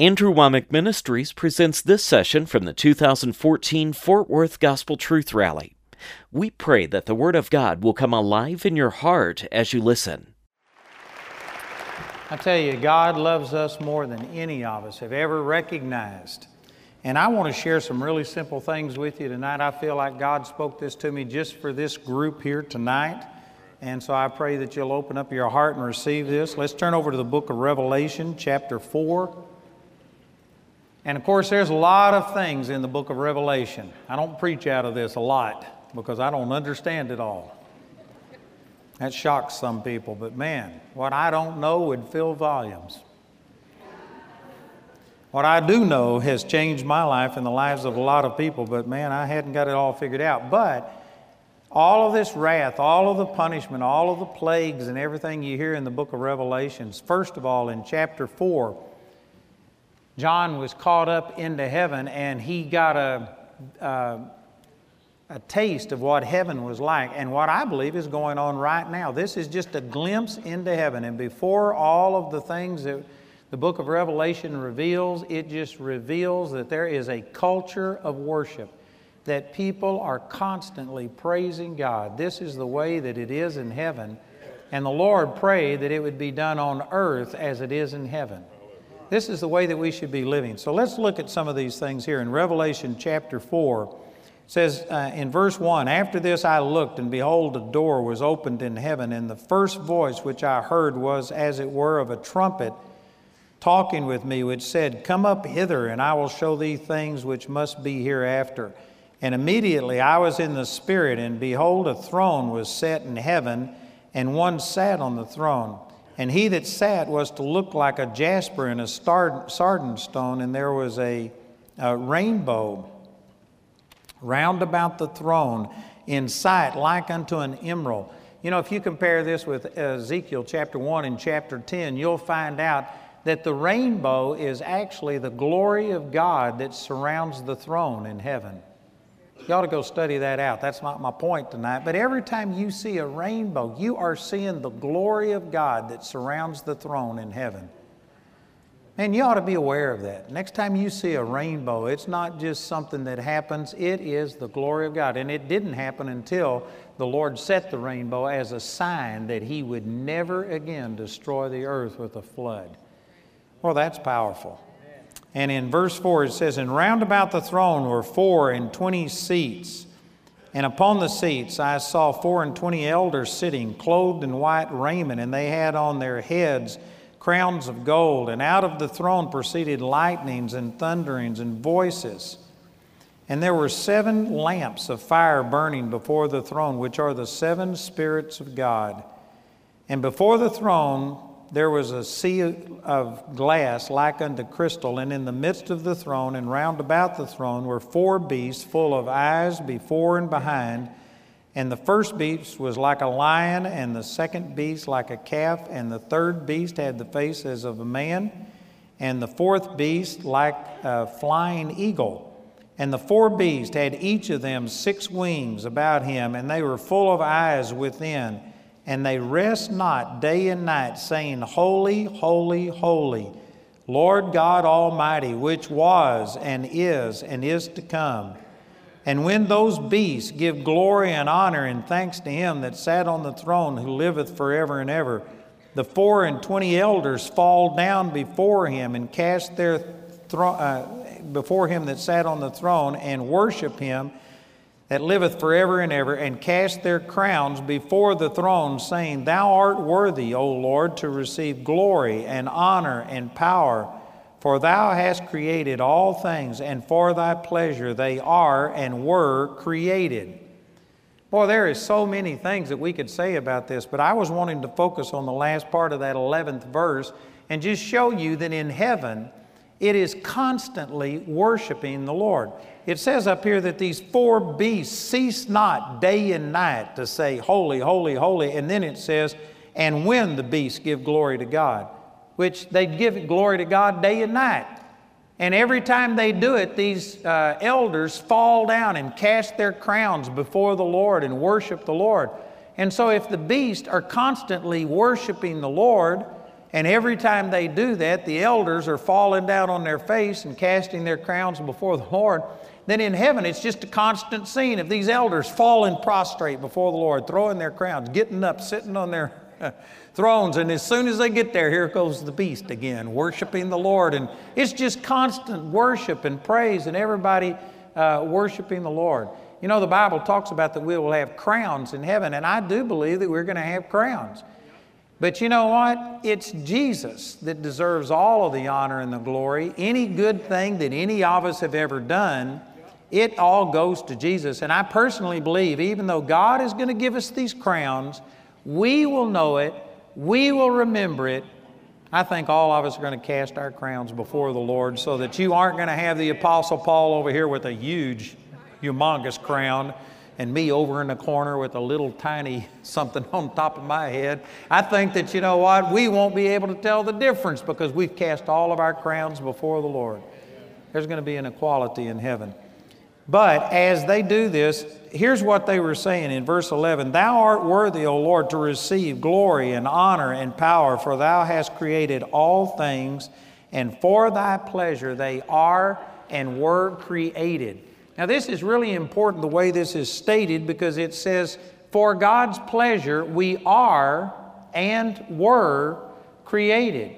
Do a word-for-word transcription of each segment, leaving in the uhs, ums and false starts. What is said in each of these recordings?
Andrew Womack Ministries presents this session from the two thousand fourteen Fort Worth Gospel Truth Rally. We pray that the Word of God will come alive in your heart as you listen. I tell you, God loves us more than any of us have ever recognized. And I want to share some really simple things with you tonight. I feel like God spoke this to me just for this group here tonight. And so I pray that you'll open up your heart and receive this. Let's turn over to the book of Revelation, chapter four. And of course, there's a lot of things in the book of Revelation. I don't preach out of this a lot because I don't understand it all. That shocks some people, but man, what I don't know would fill volumes. What I do know has changed my life and the lives of a lot of people, but man, I hadn't got it all figured out. But all of this wrath, all of the punishment, all of the plagues and everything you hear in the book of Revelations, first of all, in chapter four, John was caught up into heaven, and he got a, a, a taste of what heaven was like and what I believe is going on right now. This is just a glimpse into heaven. And before all of the things that the book of Revelation reveals, it just reveals that there is a culture of worship, that people are constantly praising God. This is the way that it is in heaven. And the Lord prayed that it would be done on earth as it is in heaven. This is the way that we should be living. So let's look at some of these things here. In Revelation chapter four, it says uh, in verse one, "After this I looked, and behold, a door was opened in heaven, and the first voice which I heard was, as it were, of a trumpet talking with me, which said, 'Come up hither, and I will show thee things which must be hereafter.' And immediately I was in the Spirit, and behold, a throne was set in heaven, and one sat on the throne. And he that sat was to look like a jasper and a sardine stone, and there was a, a rainbow round about the throne in sight, like unto an emerald." You know, if you compare this with Ezekiel chapter one and chapter ten, you'll find out that the rainbow is actually the glory of God that surrounds the throne in heaven. You ought to go study that out. That's not my point tonight. But every time you see a rainbow, you are seeing the glory of God that surrounds the throne in heaven. Man, you ought to be aware of that. Next time you see a rainbow, it's not just something that happens. It is the glory of God. And it didn't happen until the Lord set the rainbow as a sign that He would never again destroy the earth with a flood. Well, that's powerful. And in verse four it says, "And round about the throne were four and twenty seats, and upon the seats I saw four and twenty elders sitting, clothed in white raiment, and they had on their heads crowns of gold. And out of the throne proceeded lightnings and thunderings and voices. And there were seven lamps of fire burning before the throne, which are the seven spirits of God. And before the throne there was a sea of glass like unto crystal, and in the midst of the throne and round about the throne were four beasts full of eyes before and behind. And the first beast was like a lion, and the second beast like a calf, and the third beast had the face as of a man, and the fourth beast like a flying eagle. And the four beasts had each of them six wings about him, and they were full of eyes within. And they rest not day and night, saying, Holy, holy, holy, Lord God Almighty, which was and is and is to come. And when those beasts give glory and honor and thanks to Him that sat on the throne, who liveth forever and ever, the four and twenty elders fall down before Him and cast their thro- uh, before Him that sat on the throne, and worship Him that liveth forever and ever, and cast their crowns before the throne, saying, Thou art worthy, O Lord, to receive glory and honor and power, for Thou hast created all things, and for Thy pleasure they are and were created." Boy, there is so many things that we could say about this, but I was wanting to focus on the last part of that eleventh verse and just show you that in heaven, it is constantly worshiping the Lord. It says up here that these four beasts cease not day and night to say, Holy, holy, holy. And then it says, and when the beasts give glory to God, which they give glory to God day and night. And every time they do it, these uh, elders fall down and cast their crowns before the Lord and worship the Lord. And so if the beasts are constantly worshiping the Lord, And every time they do that, the elders are falling down on their face and casting their crowns before the Lord. Then in heaven, it's just a constant scene of these elders falling prostrate before the Lord, throwing their crowns, getting up, sitting on their thrones. And as soon as they get there, here goes the beast again, worshiping the Lord. And it's just constant worship and praise and everybody uh, worshiping the Lord. You know, the Bible talks about that we will have crowns in heaven, and I do believe that we're going to have crowns. But you know what? It's Jesus that deserves all of the honor and the glory. Any good thing that any of us have ever done, it all goes to Jesus. And I personally believe, even though God is going to give us these crowns, we will know it, we will remember it. I think all of us are going to cast our crowns before the Lord, so that you aren't going to have the Apostle Paul over here with a huge, humongous crown, and me over in the corner with a little tiny something on top of my head. I think that, you know what, we won't be able to tell the difference because we've cast all of our crowns before the Lord. There's going to be an equality in heaven. But as they do this, here's what they were saying in verse eleven. Thou art worthy, O Lord, to receive glory and honor and power, for thou hast created all things, and for thy pleasure they are and were created. Now, this is really important, the way this is stated, because it says, for God's pleasure, we are and were created.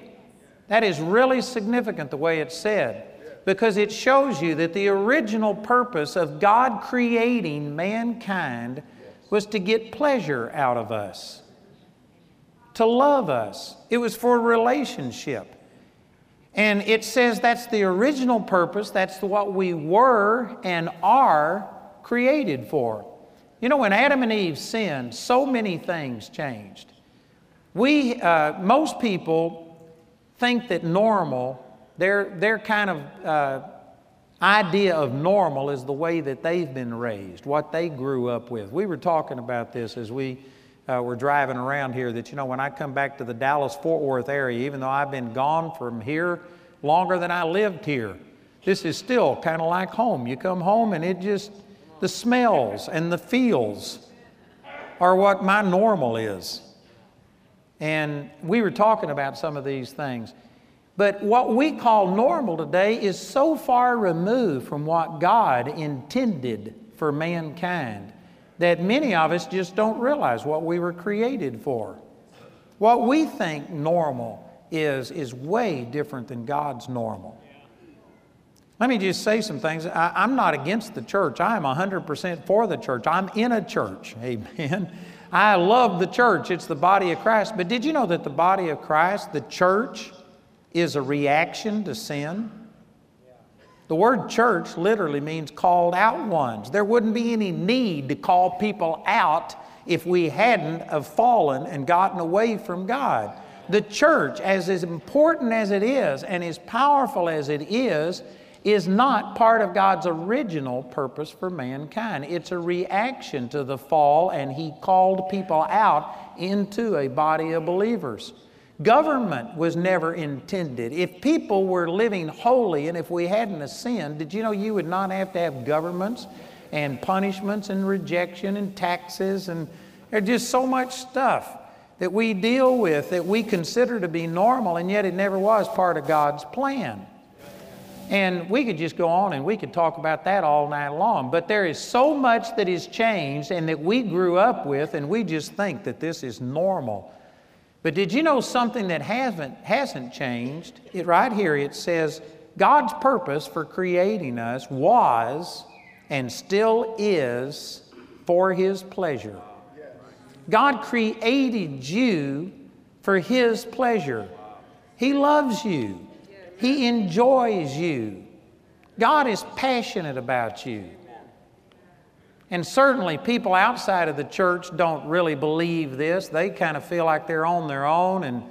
That is really significant, the way it's said, because it shows you that the original purpose of God creating mankind was to get pleasure out of us, to love us. It was for relationship. And it says that's the original purpose. That's what we were and are created for. You know, when Adam and Eve sinned, so many things changed. We, uh, most people think that normal, their, their kind of uh, idea of normal is the way that they've been raised, what they grew up with. We were talking about this as we Uh, we're driving around here, that, you know, when I come back to the Dallas-Fort Worth area, even though I've been gone from here longer than I lived here, this is still kind of like home. You come home and it just, the smells and the feels are what my normal is. And we were talking about some of these things. But what we call normal today is so far removed from what God intended for mankind that many of us just don't realize what we were created for. What we think normal is, is way different than God's normal. Let me just say some things. I, I'm not against the church. I am one hundred percent for the church. I'm in a church, amen. I love the church. It's the body of Christ. But did you know that the body of Christ, the church, is a reaction to sin? The word church literally means called out ones. There wouldn't be any need to call people out if we hadn't have fallen and gotten away from God. The church, as important as it is and as powerful as it is, is not part of God's original purpose for mankind. It's a reaction to the fall, and He called people out into a body of believers. Government was never intended. If people were living holy and if we hadn't sinned, did you know you would not have to have governments and punishments and rejection and taxes, and there's just so much stuff that we deal with that we consider to be normal, and yet it never was part of God's plan. And we could just go on and we could talk about that all night long, but there is so much that is changed and that we grew up with, and we just think that this is normal. But did you know something that hasn't, hasn't changed? It, right here it says, God's purpose for creating us was and still is for His pleasure. God created you for His pleasure. He loves you. He enjoys you. God is passionate about you. And certainly people outside of the church don't really believe this. They kind of feel like they're on their own, and,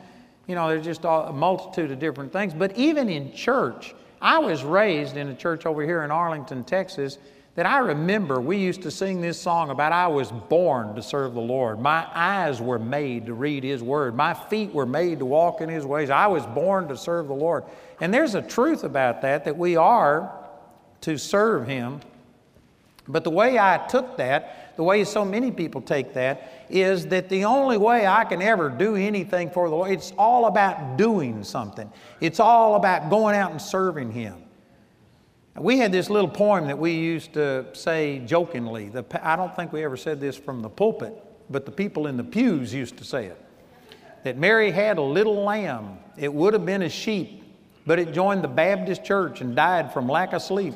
you know, there's just a multitude of different things. But even in church, I was raised in a church over here in Arlington, Texas, that I remember we used to sing this song about, I was born to serve the Lord. My eyes were made to read His Word. My feet were made to walk in His ways. I was born to serve the Lord. And there's a truth about that, that we are to serve Him. But the way I took that, the way so many people take that, is that the only way I can ever do anything for the Lord, it's all about doing something. It's all about going out and serving Him. We had this little poem that we used to say jokingly. The, I don't think we ever said this from the pulpit, but the people in the pews used to say it. That Mary had a little lamb. It would have been a sheep, but it joined the Baptist church and died from lack of sleep.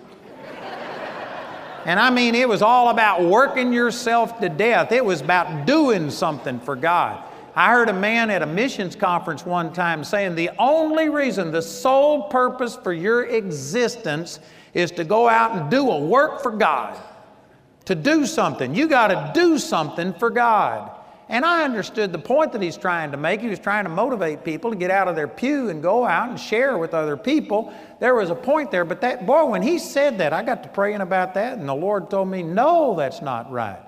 And I mean, it was all about working yourself to death. It was about doing something for God. I heard a man at a missions conference one time saying, the only reason, the sole purpose for your existence is to go out and do a work for God. To do something. You got to do something for God. And I understood the point that he's trying to make. He was trying to motivate people to get out of their pew and go out and share with other people. There was a point there, but that boy, when he said that, I got to praying about that, and the Lord told me, no, that's not right.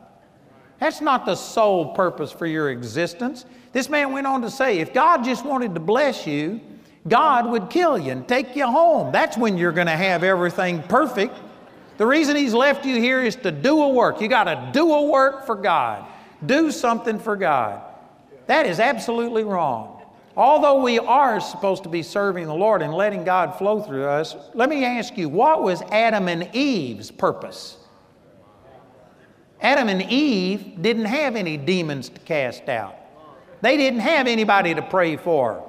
That's not the sole purpose for your existence. This man went on to say, if God just wanted to bless you, God would kill you and take you home. That's when you're going to have everything perfect. The reason He's left you here is to do a work. You got to do a work for God. Do something for God. That is absolutely wrong. Although we are supposed to be serving the Lord and letting God flow through us, let me ask you, what was Adam and Eve's purpose? Adam and Eve didn't have any demons to cast out. They didn't have anybody to pray for.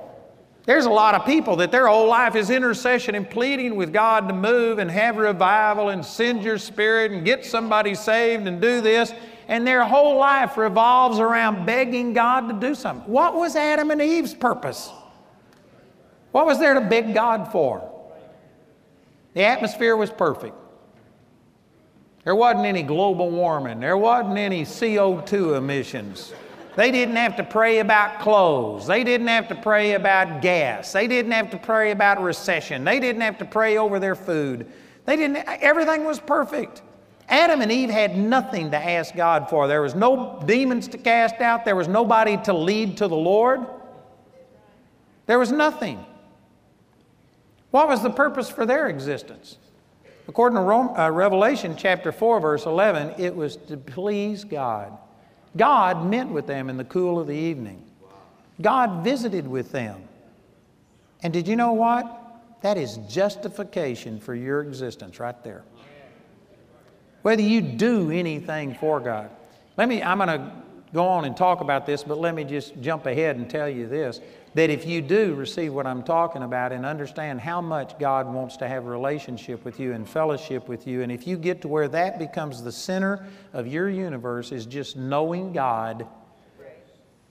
There's a lot of people that their whole life is intercession and pleading with God to move and have revival and send your spirit and get somebody saved and do this. And their whole life revolves around begging God to do something. What was Adam and Eve's purpose? What was there to beg God for? The atmosphere was perfect. There wasn't any global warming. There wasn't any C O two emissions. They didn't have to pray about clothes. They didn't have to pray about gas. They didn't have to pray about recession. They didn't have to pray over their food. They didn't, everything was perfect. Adam and Eve had nothing to ask God for. There was no demons to cast out. There was nobody to lead to the Lord. There was nothing. What was the purpose for their existence? According to Rome, uh, Revelation chapter four, verse eleven, it was to please God. God met with them in the cool of the evening. God visited with them. And did you know what? That is justification for your existence right there. Whether you do anything for God. Let me, I'm going to go on and talk about this, but let me just jump ahead and tell you this, that if you do receive what I'm talking about and understand how much God wants to have a relationship with you and fellowship with you, and if you get to where that becomes the center of your universe is just knowing God,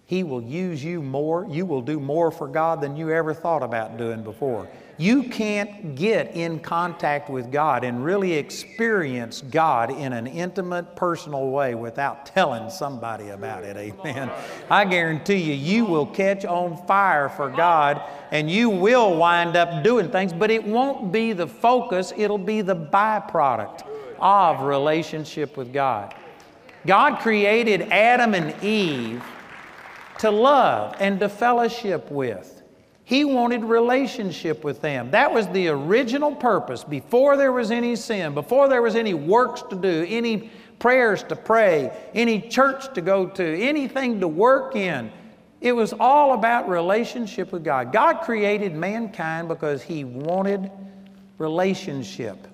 He will use you more. You will do more for God than you ever thought about doing before. You can't get in contact with God and really experience God in an intimate, personal way without telling somebody about it, amen. I guarantee you, you will catch on fire for God and you will wind up doing things, but it won't be the focus, it'll be the byproduct of relationship with God. God created Adam and Eve to love and to fellowship with. He wanted relationship with them. That was the original purpose. Before there was any sin, before there was any works to do, any prayers to pray, any church to go to, anything to work in, it was all about relationship with God. God created mankind because He wanted relationship.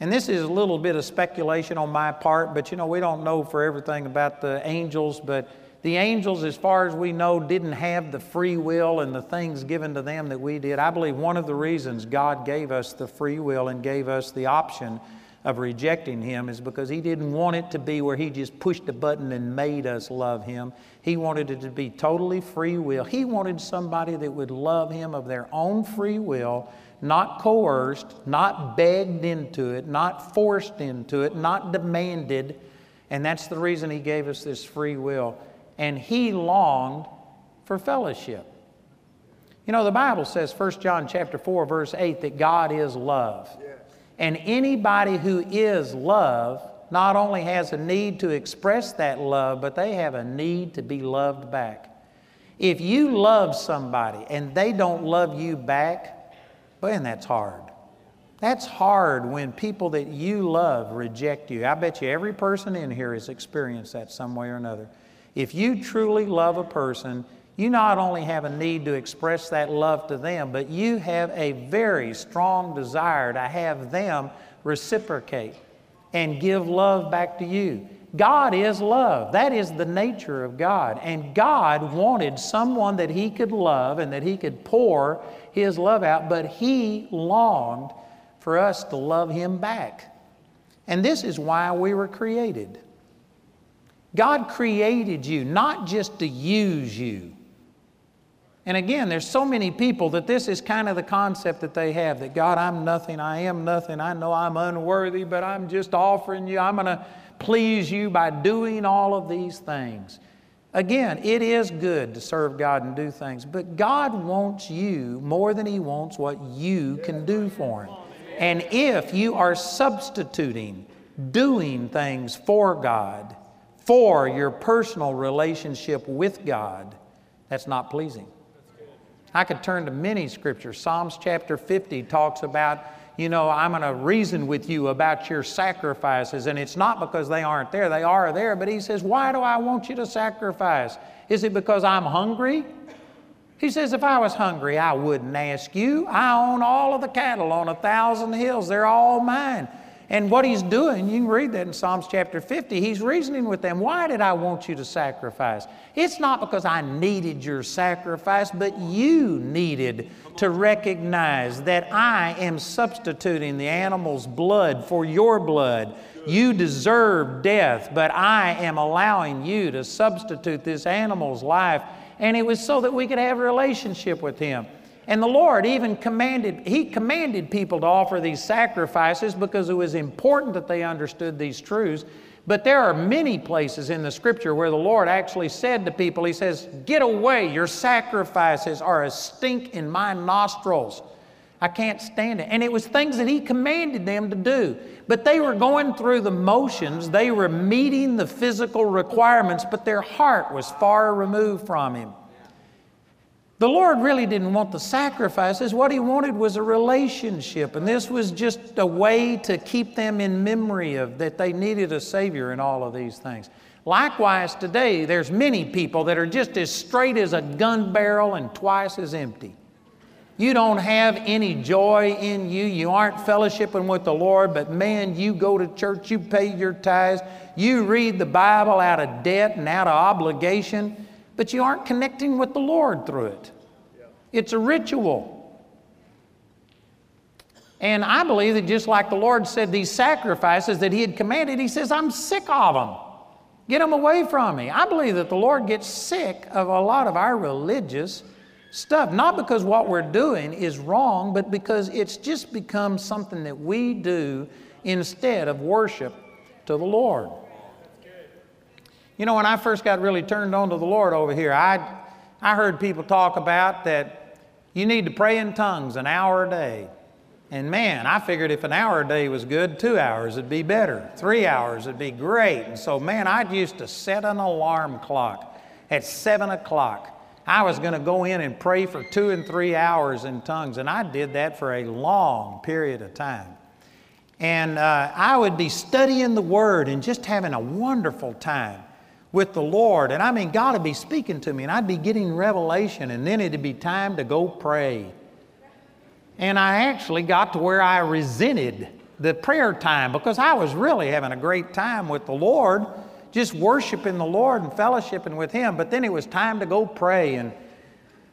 And this is a little bit of speculation on my part, but you know, we don't know for everything about the angels, but the angels, as far as we know, didn't have the free will and the things given to them that we did. I believe one of the reasons God gave us the free will and gave us the option of rejecting Him is because He didn't want it to be where He just pushed a button and made us love Him. He wanted it to be totally free will. He wanted somebody that would love Him of their own free will, not coerced, not begged into it, not forced into it, not demanded. And that's the reason He gave us this free will. And He longed for fellowship. You know, the Bible says, First John chapter four, verse eight, that God is love. Yes. And anybody who is love not only has a need to express that love, but they have a need to be loved back. If you love somebody and they don't love you back, man, that's hard. That's hard when people that you love reject you. I bet you every person in here has experienced that some way or another. If you truly love a person, you not only have a need to express that love to them, but you have a very strong desire to have them reciprocate and give love back to you. God is love. That is the nature of God. And God wanted someone that He could love and that He could pour His love out, but He longed for us to love Him back. And this is why we were created. God created you not just to use you. And again, there's so many people that this is kind of the concept that they have, that God, I'm nothing, I am nothing, I know I'm unworthy, but I'm just offering you, I'm going to please you by doing all of these things. Again, it is good to serve God and do things, but God wants you more than He wants what you can do for Him. And if you are substituting doing things for God, for your personal relationship with God, that's not pleasing. I could turn to many scriptures. Psalms chapter fifty talks about, you know, I'm going to reason with you about your sacrifices. And it's not because they aren't there. They are there. But he says, why do I want you to sacrifice? Is it because I'm hungry? He says, if I was hungry, I wouldn't ask you. I own all of the cattle on a thousand hills. They're all mine. And what he's doing, you can read that in Psalms chapter fifty, he's reasoning with them, why did I want you to sacrifice? It's not because I needed your sacrifice, but you needed to recognize that I am substituting the animal's blood for your blood. You deserve death, but I am allowing you to substitute this animal's life. And it was so that we could have a relationship with Him. And the Lord even commanded, He commanded people to offer these sacrifices because it was important that they understood these truths. But there are many places in the Scripture where the Lord actually said to people, He says, get away, your sacrifices are a stink in my nostrils. I can't stand it. And it was things that He commanded them to do. But they were going through the motions, they were meeting the physical requirements, but their heart was far removed from Him. The Lord really didn't want the sacrifices. What He wanted was a relationship. And this was just a way to keep them in memory of that they needed a Savior in all of these things. Likewise, today, there's many people that are just as straight as a gun barrel and twice as empty. You don't have any joy in you. You aren't fellowshipping with the Lord, but man, you go to church, you pay your tithes, you read the Bible out of debt and out of obligation, but you aren't connecting with the Lord through it. It's a ritual. And I believe that just like the Lord said, these sacrifices that He had commanded, He says, I'm sick of them. Get them away from me. I believe that the Lord gets sick of a lot of our religious stuff, not because what we're doing is wrong, but because it's just become something that we do instead of worship to the Lord. You know, when I first got really turned on to the Lord over here, I, I heard people talk about that you need to pray in tongues an hour a day. And man, I figured if an hour a day was good, two hours would be better. Three hours would be great. And so, man, I used to set an alarm clock at seven o'clock. I was going to go in and pray for two and three hours in tongues. And I did that for a long period of time. And uh, I would be studying the Word and just having a wonderful time with the Lord. And I mean, God would be speaking to me and I'd be getting revelation, and then it'd be time to go pray. And I actually got to where I resented the prayer time because I was really having a great time with the Lord, just worshiping the Lord and fellowshipping with Him. But then it was time to go pray. And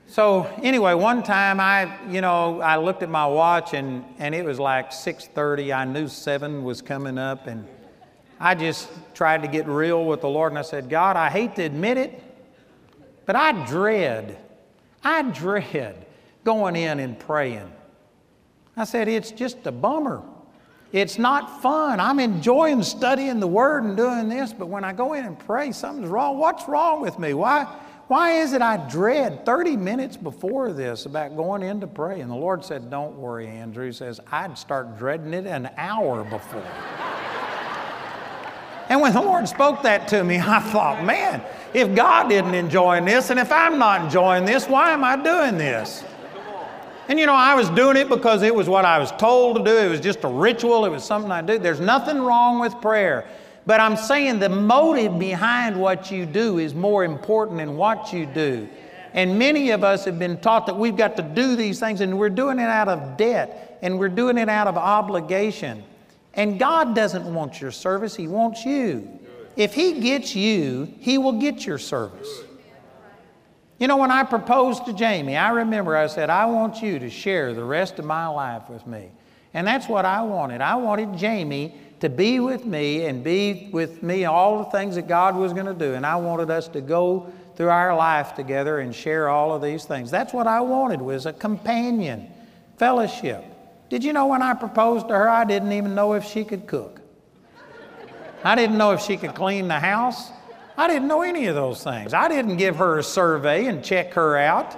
so anyway, one time I, you know, I looked at my watch and, and it was like six thirty. I knew seven was coming up, and I just tried to get real with the Lord, and I said, God, I hate to admit it, but I dread, I dread going in and praying. I said, it's just a bummer. It's not fun. I'm enjoying studying the Word and doing this, but when I go in and pray, something's wrong. What's wrong with me? Why, why is it I dread thirty minutes before this about going in to pray? And the Lord said, don't worry, Andrew. He says, I'd start dreading it an hour before. And when the Lord spoke that to me, I thought, man, if God isn't enjoying this, and if I'm not enjoying this, why am I doing this? And you know, I was doing it because it was what I was told to do. It was just a ritual. It was something I did. There's nothing wrong with prayer. But I'm saying the motive behind what you do is more important than what you do. And many of us have been taught that we've got to do these things, and we're doing it out of debt, and we're doing it out of obligation. And God doesn't want your service. He wants you. If He gets you, He will get your service. You know, when I proposed to Jamie, I remember I said, I want you to share the rest of my life with me. And that's what I wanted. I wanted Jamie to be with me and be with me all the things that God was going to do. And I wanted us to go through our life together and share all of these things. That's what I wanted, was a companion, fellowship. Did you know when I proposed to her, I didn't even know if she could cook. I didn't know if she could clean the house. I didn't know any of those things. I didn't give her a survey and check her out.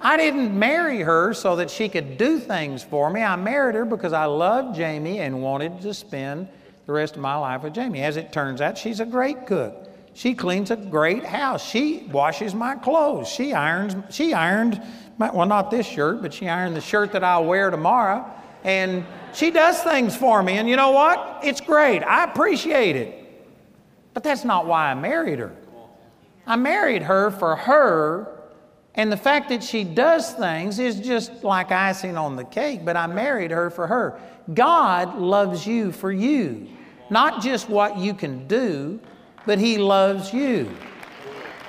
I didn't marry her so that she could do things for me. I married her because I loved Jamie and wanted to spend the rest of my life with Jamie. As it turns out, she's a great cook. She cleans a great house. She washes my clothes. She irons, she ironed my, well, not this shirt, but she ironed the shirt that I'll wear tomorrow. And she does things for me. And you know what? It's great. I appreciate it. But that's not why I married her. I married her for her. And the fact that she does things is just like icing on the cake. But I married her for her. God loves you for you. Not just what you can do, but He loves you.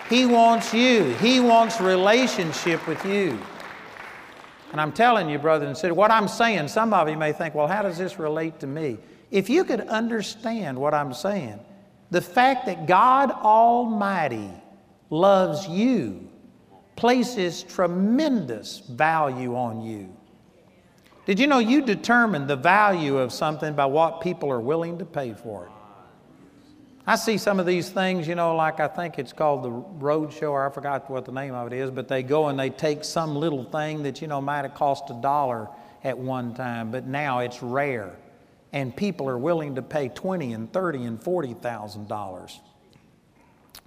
He wants you. He wants relationship with you. And I'm telling you, brothers and sisters, what I'm saying, some of you may think, well, how does this relate to me? If you could understand what I'm saying, the fact that God Almighty loves you places tremendous value on you. Did you know you determine the value of something by what people are willing to pay for it? I see some of these things, you know, like I think it's called the road show, or I forgot what the name of it is, but they go and they take some little thing that, you know, might have cost a dollar at one time, but now it's rare. And people are willing to pay twenty and thirty and forty thousand dollars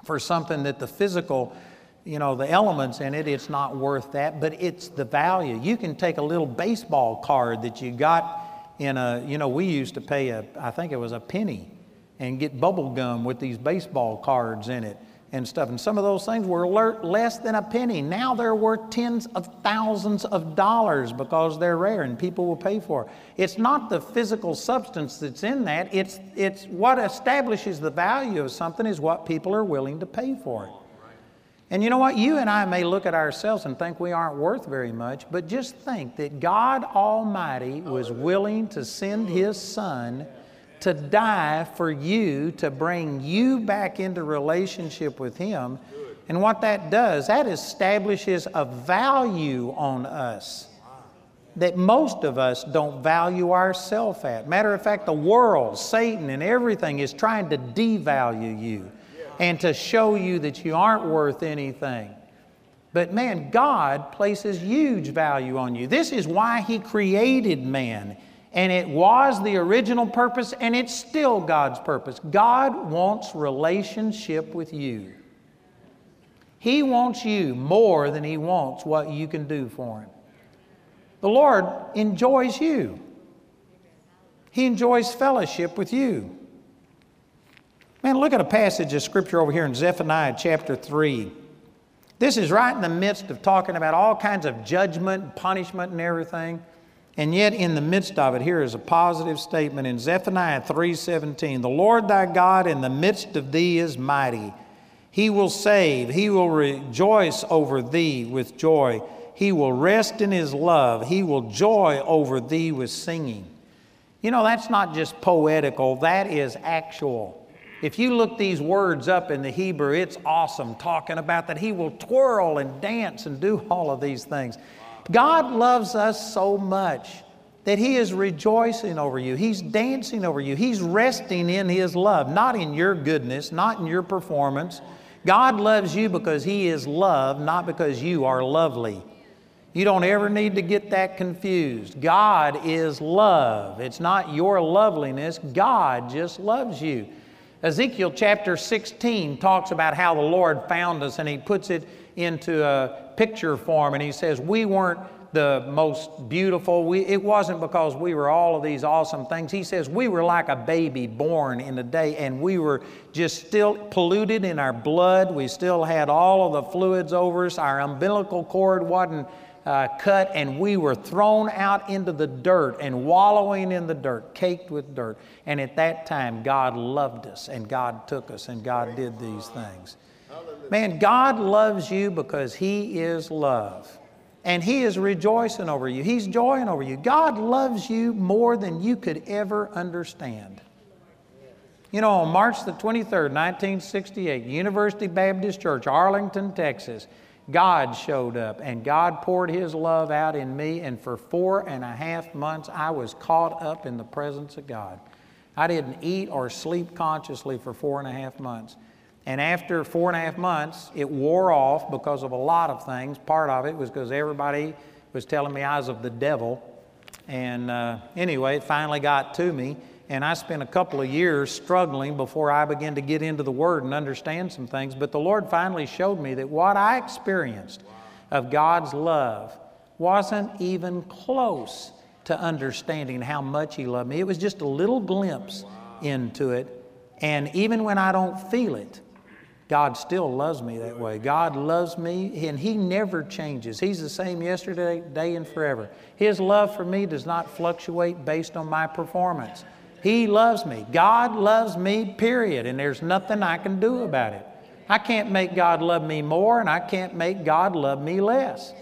for something that the physical, you know, the elements in it, it's not worth that, but it's the value. You can take a little baseball card that you got in a, you know, we used to pay a, I think it was a penny, and get bubble gum with these baseball cards in it and stuff. And some of those things were less than a penny. Now they're worth tens of thousands of dollars because they're rare and people will pay for it. It's not the physical substance that's in that. It's, it's what establishes the value of something is what people are willing to pay for it. And you know what? You and I may look at ourselves and think we aren't worth very much, but just think that God Almighty was willing to send His Son to die for you, to bring you back into relationship with Him. And what that does, that establishes a value on us that most of us don't value ourselves at. Matter of fact, the world, Satan, and everything is trying to devalue you and to show you that you aren't worth anything. But man, God places huge value on you. This is why He created man. And it was the original purpose, and it's still God's purpose. God wants relationship with you. He wants you more than He wants what you can do for Him. The Lord enjoys you. He enjoys fellowship with you. Man, look at a passage of Scripture over here in Zephaniah chapter three. This is right in the midst of talking about all kinds of judgment and punishment and everything. And yet in the midst of it, here is a positive statement in Zephaniah three seventeen. The Lord thy God in the midst of thee is mighty. He will save. He will rejoice over thee with joy. He will rest in His love. He will joy over thee with singing. You know, that's not just poetical. That is actual. If you look these words up in the Hebrew, it's awesome, talking about that He will twirl and dance and do all of these things. God loves us so much that He is rejoicing over you. He's dancing over you. He's resting in His love, not in your goodness, not in your performance. God loves you because He is love, not because you are lovely. You don't ever need to get that confused. God is love. It's not your loveliness. God just loves you. Ezekiel chapter sixteen talks about how the Lord found us, and He puts it into a picture form, and he says, we weren't the most beautiful. We, it wasn't because we were all of these awesome things. He says we were like a baby born in the day, and we were just still polluted in our blood. We still had all of the fluids over us. Our umbilical cord wasn't uh, cut, and we were thrown out into the dirt and wallowing in the dirt, caked with dirt. And at that time, God loved us, and God took us, and God did these things. Man, God loves you because He is love. And He is rejoicing over you. He's joying over you. God loves you more than you could ever understand. You know, on March the twenty-third, nineteen sixty-eight, University Baptist Church, Arlington, Texas, God showed up, and God poured His love out in me, and for four and a half months I was caught up in the presence of God. I didn't eat or sleep consciously for four and a half months. And after four and a half months, it wore off because of a lot of things. Part of it was because everybody was telling me I was of the devil. And uh, anyway, it finally got to me. And I spent a couple of years struggling before I began to get into the Word and understand some things. But the Lord finally showed me that what I experienced of God's love wasn't even close to understanding how much He loved me. It was just a little glimpse into it. And even when I don't feel it, God still loves me that way. God loves me, and He never changes. He's the same yesterday, today, and forever. His love for me does not fluctuate based on my performance. He loves me. God loves me, period, and there's nothing I can do about it. I can't make God love me more, and I can't make God love me less.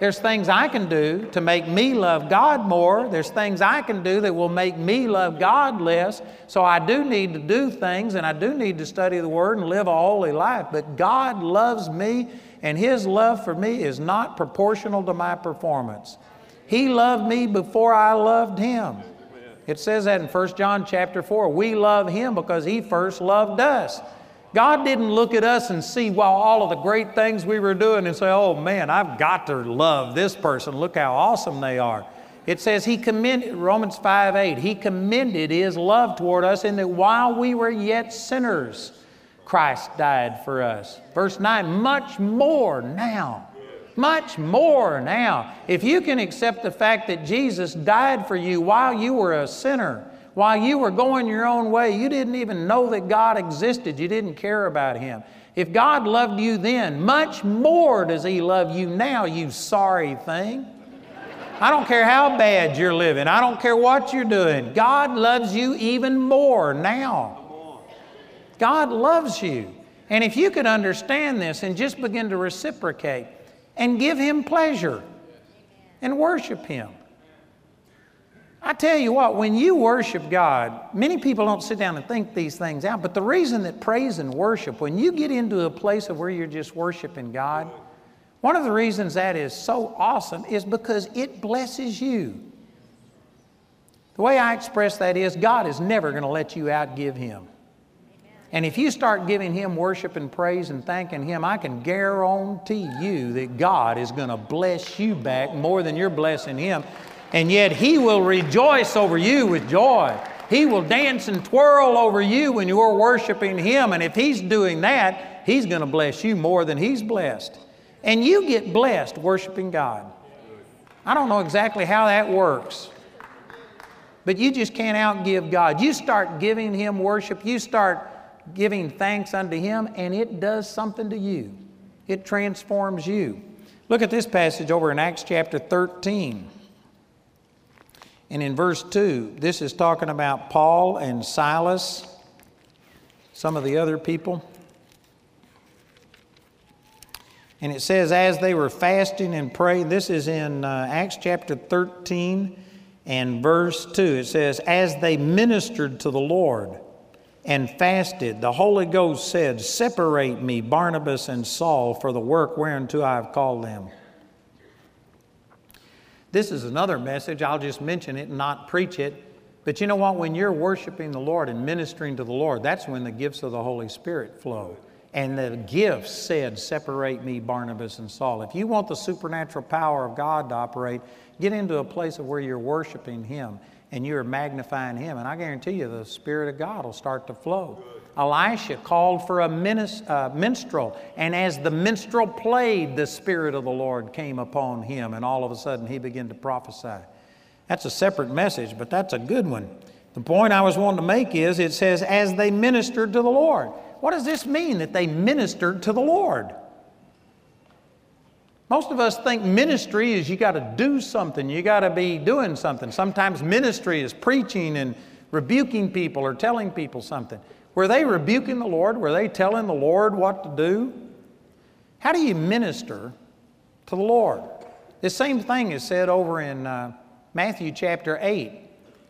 There's things I can do to make me love God more. There's things I can do that will make me love God less. So I do need to do things, and I do need to study the Word and live a holy life. But God loves me, and His love for me is not proportional to my performance. He loved me before I loved Him. It says that in First John chapter four. We love Him because He first loved us. God didn't look at us and see well, all of the great things we were doing and say, oh man, I've got to love this person. Look how awesome they are. It says He commended, Romans five eight, He commended His love toward us in that while we were yet sinners, Christ died for us. Verse nine, much more now. Much more now. If you can accept the fact that Jesus died for you while you were a sinner, while you were going your own way, you didn't even know that God existed. You didn't care about Him. If God loved you then, much more does He love you now, you sorry thing. I don't care how bad you're living. I don't care what you're doing. God loves you even more now. God loves you. And if you could understand this and just begin to reciprocate and give Him pleasure and worship Him. I tell you what, when you worship God, many people don't sit down and think these things out, but the reason that praise and worship, when you get into a place of where you're just worshiping God, one of the reasons that is so awesome is because it blesses you. The way I express that is God is never going to let you outgive Him. And if you start giving Him worship and praise and thanking Him, I can guarantee you that God is going to bless you back more than you're blessing Him. And yet He will rejoice over you with joy. He will dance and twirl over you when you're worshiping Him. And if He's doing that, He's going to bless you more than He's blessed. And you get blessed worshiping God. I don't know exactly how that works. But you just can't outgive God. You start giving Him worship. You start giving thanks unto Him, and it does something to you. It transforms you. Look at this passage over in Acts chapter thirteen. And in verse two, this is talking about Paul and Silas, some of the other people. And it says, as they were fasting and praying, this is in uh, Acts chapter thirteen and verse two. It says, as they ministered to the Lord and fasted, the Holy Ghost said, separate me, Barnabas and Saul, for the work whereunto I have called them. This is another message. I'll just mention it and not preach it. But you know what? When you're worshiping the Lord and ministering to the Lord, that's when the gifts of the Holy Spirit flow. And the gifts said, separate me, Barnabas and Saul. If you want the supernatural power of God to operate, get into a place of where you're worshiping Him and you're magnifying Him. And I guarantee you the Spirit of God will start to flow. Elisha called for a minstrel, and as the minstrel played, the Spirit of the Lord came upon him, and all of a sudden he began to prophesy. That's a separate message, but that's a good one. The point I was wanting to make is, it says, as they ministered to the Lord. What does this mean, that they ministered to the Lord? Most of us think ministry is you got to do something, you got to be doing something. Sometimes ministry is preaching and rebuking people or telling people something. Were they rebuking the Lord? Were they telling the Lord what to do? How do you minister to the Lord? The same thing is said over in uh, Matthew chapter eight,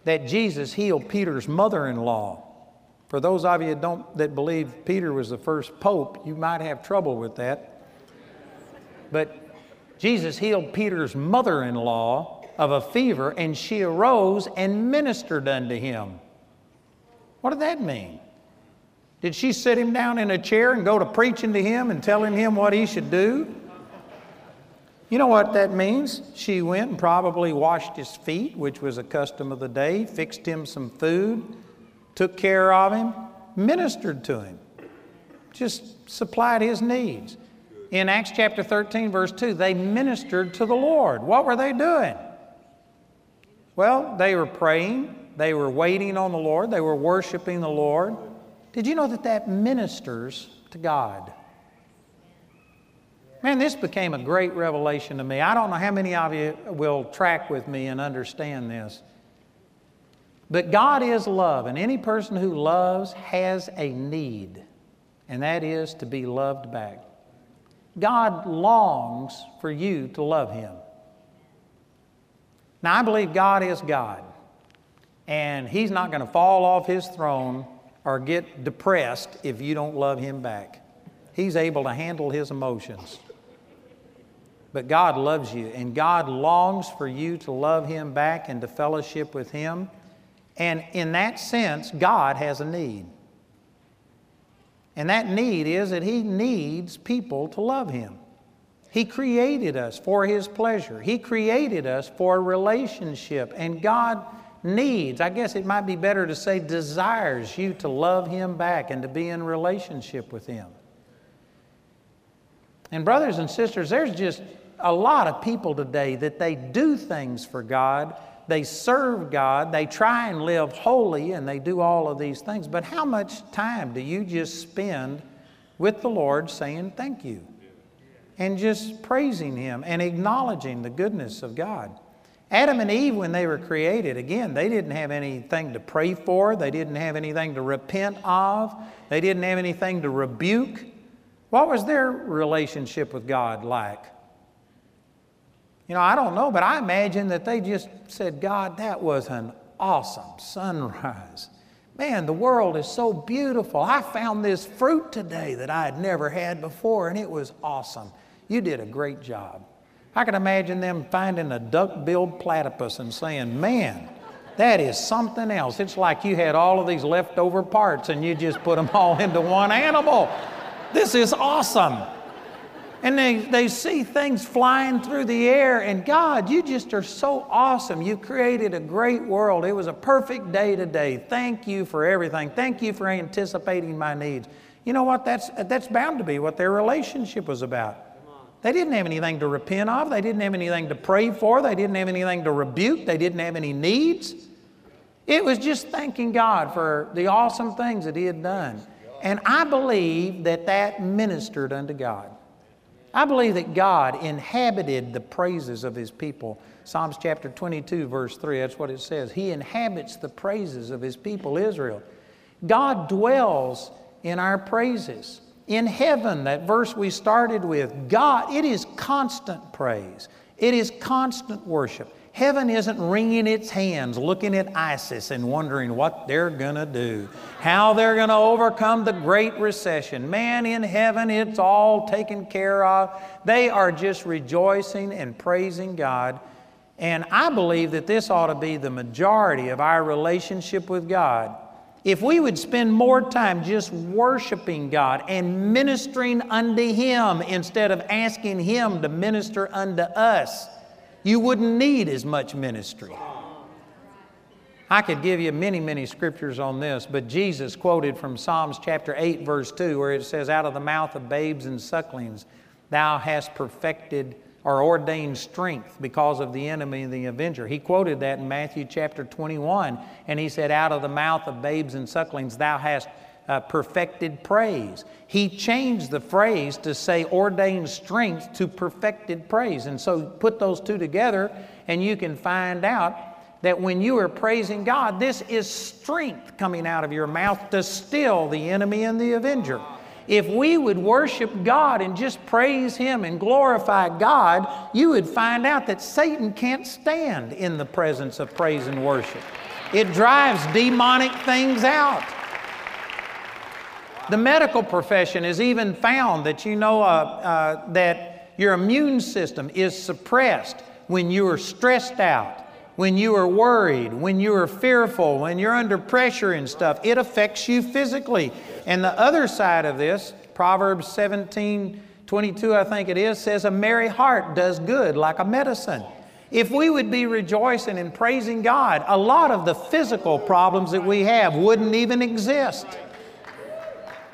that Jesus healed Peter's mother-in-law. For those of you that, don't, that believe Peter was the first pope, you might have trouble with that. But Jesus healed Peter's mother-in-law of a fever, and she arose and ministered unto him. What did that mean? Did she sit him down in a chair and go to preaching to him and telling him what he should do? You know what that means? She went and probably washed his feet, which was a custom of the day, fixed him some food, took care of him, ministered to him, just supplied his needs. In Acts chapter thirteen, verse two, they ministered to the Lord. What were they doing? Well, they were praying. They were waiting on the Lord. They were worshiping the Lord. Did you know that that ministers to God? Man, this became a great revelation to me. I don't know how many of you will track with me and understand this. But God is love, and any person who loves has a need, and that is to be loved back. God longs for you to love Him. Now, I believe God is God, and He's not going to fall off His throne or get depressed if you don't love Him back. He's able to handle His emotions. But God loves you, and God longs for you to love Him back and to fellowship with Him. And in that sense, God has a need. And that need is that He needs people to love Him. He created us for His pleasure. He created us for a relationship. And God needs, I guess it might be better to say, desires you to love Him back and to be in relationship with Him. And brothers and sisters, there's just a lot of people today that they do things for God. They serve God, they try and live holy, and they do all of these things. But how much time do you just spend with the Lord saying thank you and just praising Him and acknowledging the goodness of God? Adam and Eve, when they were created, again, they didn't have anything to pray for. They didn't have anything to repent of. They didn't have anything to rebuke. What was their relationship with God like? You know, I don't know, but I imagine that they just said, God, that was an awesome sunrise. Man, the world is so beautiful. I found this fruit today that I had never had before, and it was awesome. You did a great job. I can imagine them finding a duck-billed platypus and saying, man, that is something else. It's like you had all of these leftover parts and you just put them all into one animal. This is awesome. And they, they see things flying through the air, and God, you just are so awesome. You created a great world. It was a perfect day today. Thank you for everything. Thank you for anticipating my needs. You know what? That's, that's bound to be what their relationship was about. They didn't have anything to repent of. They didn't have anything to pray for. They didn't have anything to rebuke. They didn't have any needs. It was just thanking God for the awesome things that He had done. And I believe that that ministered unto God. I believe that God inhabited the praises of His people. Psalms chapter twenty-two, verse three, that's what it says. He inhabits the praises of His people, Israel. God dwells in our praises. In heaven, that verse we started with, God, it is constant praise. It is constant worship. Heaven isn't wringing its hands, looking at ISIS and wondering what they're going to do, how they're going to overcome the Great Recession. Man, in heaven, it's all taken care of. They are just rejoicing and praising God. And I believe that this ought to be the majority of our relationship with God. If we would spend more time just worshiping God and ministering unto Him instead of asking Him to minister unto us, you wouldn't need as much ministry. I could give you many, many scriptures on this, but Jesus quoted from Psalms chapter eight, verse two, where it says, out of the mouth of babes and sucklings, thou hast perfected or ordained strength because of the enemy and the avenger. He quoted that in Matthew chapter twenty-one, and he said, out of the mouth of babes and sucklings, thou hast uh, perfected praise. He changed the phrase to say ordained strength to perfected praise. And so put those two together, and you can find out that when you are praising God, this is strength coming out of your mouth to still the enemy and the avenger. If we would worship God and just praise Him and glorify God, you would find out that Satan can't stand in the presence of praise and worship. It drives demonic things out. The medical profession has even found that, you know, uh, uh, that your immune system is suppressed when you are stressed out, when you are worried, when you are fearful, when you're under pressure and stuff. It affects you physically. And the other side of this, Proverbs seventeen twenty-two, I think it is, says a merry heart does good like a medicine. If we would be rejoicing and praising God, a lot of the physical problems that we have wouldn't even exist.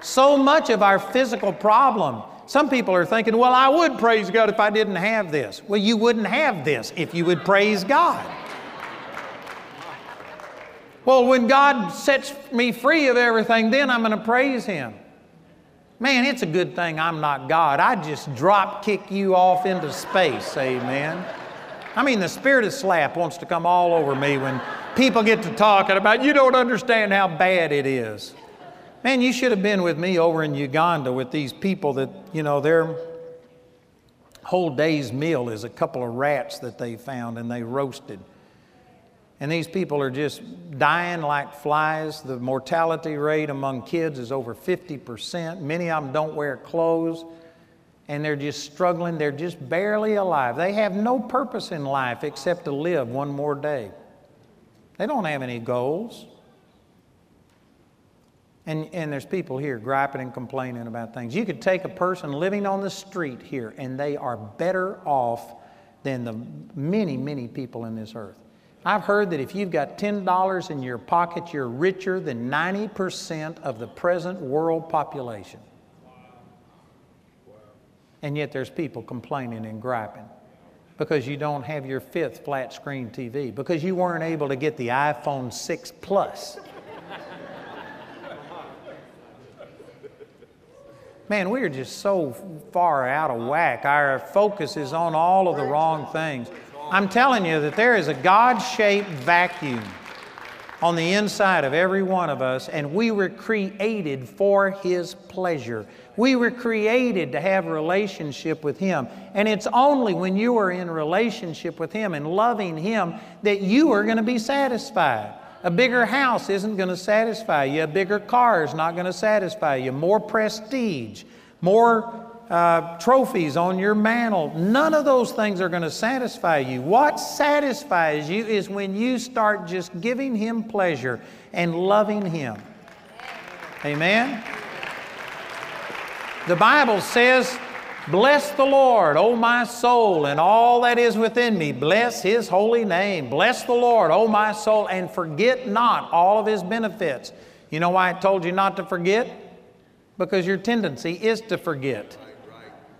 So much of our physical problem, some people are thinking, well, I would praise God if I didn't have this. Well, you wouldn't have this if you would praise God. Well, when God sets me free of everything, then I'm going to praise Him. Man, it's a good thing I'm not God. I just drop kick you off into space, amen. I mean, the spirit of slap wants to come all over me when people get to talking about, you don't understand how bad it is. Man, you should have been with me over in Uganda with these people that, you know, their whole day's meal is a couple of rats that they found and they roasted. And these people are just dying like flies. The mortality rate among kids is over fifty percent. Many of them don't wear clothes, and they're just struggling. They're just barely alive. They have no purpose in life except to live one more day. They don't have any goals. And, and there's people here griping and complaining about things. You could take a person living on the street here, and they are better off than the many, many people in this earth. I've heard that if you've got ten dollars in your pocket, you're richer than ninety percent of the present world population. And yet there's people complaining and griping because you don't have your fifth flat screen T V, because you weren't able to get the iPhone six plus. Man, we are just so far out of whack. Our focus is on all of the wrong things. I'm telling you that there is a God-shaped vacuum on the inside of every one of us, and we were created for His pleasure. We were created to have a relationship with Him, and it's only when you are in relationship with Him and loving Him that you are going to be satisfied. A bigger house isn't going to satisfy you. A bigger car is not going to satisfy you. More prestige, more Uh, trophies on your mantle. None of those things are going to satisfy you. What satisfies you is when you start just giving Him pleasure and loving Him. Amen? The Bible says, bless the Lord, O my soul, and all that is within me. Bless His holy name. Bless the Lord, O my soul, and forget not all of His benefits. You know why I told you not to forget? Because your tendency is to forget.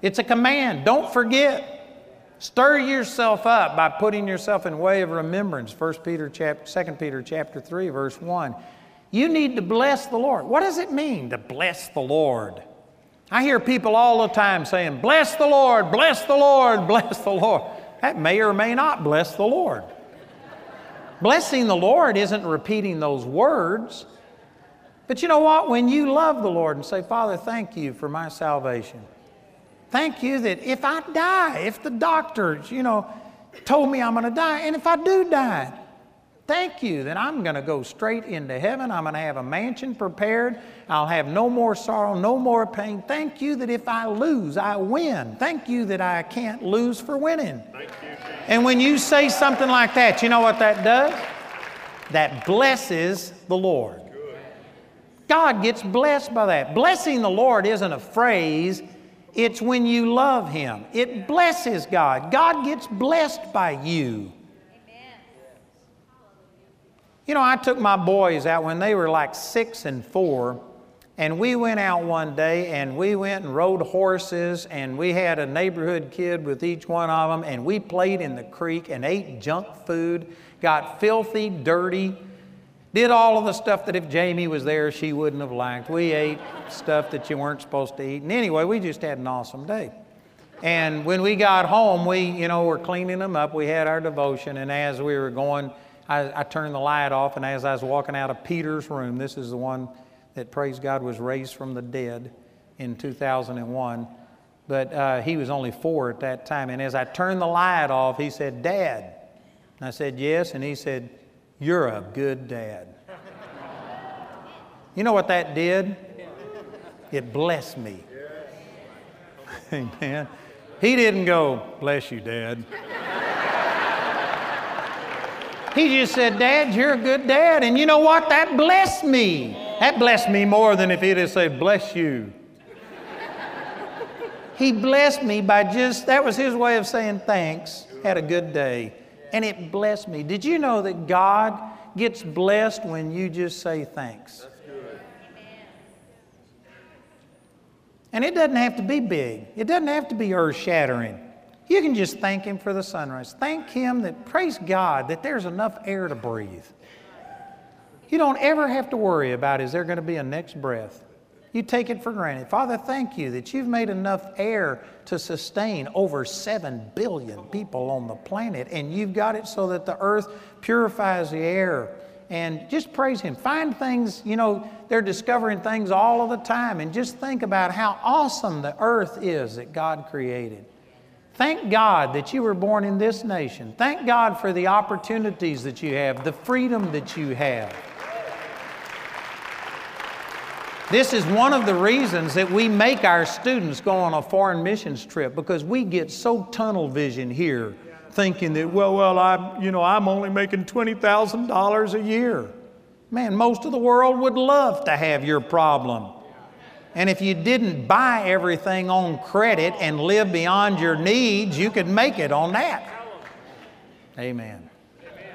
It's a command. Don't forget. Stir yourself up by putting yourself in way of remembrance. First Peter chapter, Second Peter chapter three, verse one. You need to bless the Lord. What does it mean to bless the Lord? I hear people all the time saying, bless the Lord, bless the Lord, bless the Lord. That may or may not bless the Lord. Blessing the Lord isn't repeating those words. But you know what? When you love the Lord and say, Father, thank you for my salvation. Thank you that if I die, if the doctors, you know, told me I'm going to die, and if I do die, thank you that I'm going to go straight into heaven. I'm going to have a mansion prepared. I'll have no more sorrow, no more pain. Thank you that if I lose, I win. Thank you that I can't lose for winning. Thank you. And when you say something like that, you know what that does? That blesses the Lord. Good. God gets blessed by that. Blessing the Lord isn't a phrase. It's when you love Him. It blesses God. God gets blessed by you. Amen. You know, I took my boys out when they were like six and four, and we went out one day and we went and rode horses, and we had a neighborhood kid with each one of them, and we played in the creek and ate junk food, got filthy, dirty, did all of the stuff that if Jamie was there, she wouldn't have liked. We ate stuff that you weren't supposed to eat. And anyway, we just had an awesome day. And when we got home, we, you know, were cleaning them up. We had our devotion, and as we were going, I, I turned the light off, and as I was walking out of Peter's room, this is the one that, praise God, was raised from the dead in two thousand one. But uh, he was only four at that time. And as I turned the light off, he said, "Dad." And I said, "Yes." And he said, "You're a good dad." You know what that did? It blessed me. Amen. He didn't go, "Bless you, Dad." He just said, "Dad, you're a good dad." And you know what? That blessed me. That blessed me more than if he had said, "Bless you." He blessed me by just, that was his way of saying thanks. Had a good day. And it blessed me. Did you know that God gets blessed when you just say thanks? That's good. And it doesn't have to be big. It doesn't have to be earth-shattering. You can just thank Him for the sunrise. Thank Him that, praise God, that there's enough air to breathe. You don't ever have to worry about, is there going to be a next breath? You take it for granted. Father, thank you that you've made enough air to sustain over seven billion people on the planet, and you've got it so that the earth purifies the air. And just praise Him. Find things, you know, they're discovering things all of the time, and just think about how awesome the earth is that God created. Thank God that you were born in this nation. Thank God for the opportunities that you have, the freedom that you have. This is one of the reasons that we make our students go on a foreign missions trip, because we get so tunnel vision here, thinking that, well, well, I'm, you know, I'm only making twenty thousand dollars a year. Man, most of the world would love to have your problem. And if you didn't buy everything on credit and live beyond your needs, you could make it on that. Amen.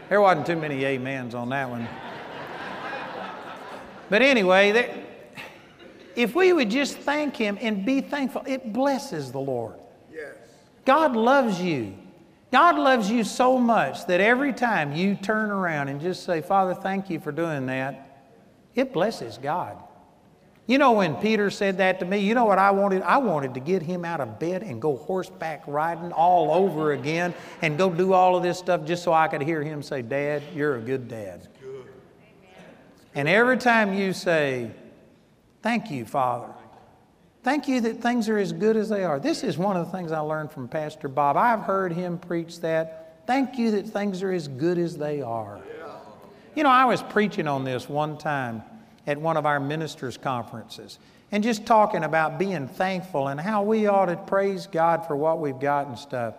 There wasn't too many amens on that one. But anyway, there, if we would just thank Him and be thankful, it blesses the Lord. Yes. God loves you. God loves you so much that every time you turn around and just say, "Father, thank you for doing that," it blesses God. You know, when Peter said that to me, you know what I wanted? I wanted to get him out of bed and go horseback riding all over again and go do all of this stuff just so I could hear him say, "Dad, you're a good dad." Good. And every time you say, "Thank you, Father. Thank you that things are as good as they are." This is one of the things I learned from Pastor Bob. I've heard him preach that. Thank you that things are as good as they are. Yeah. You know, I was preaching on this one time at one of our ministers' conferences, and just talking about being thankful and how we ought to praise God for what we've got and stuff.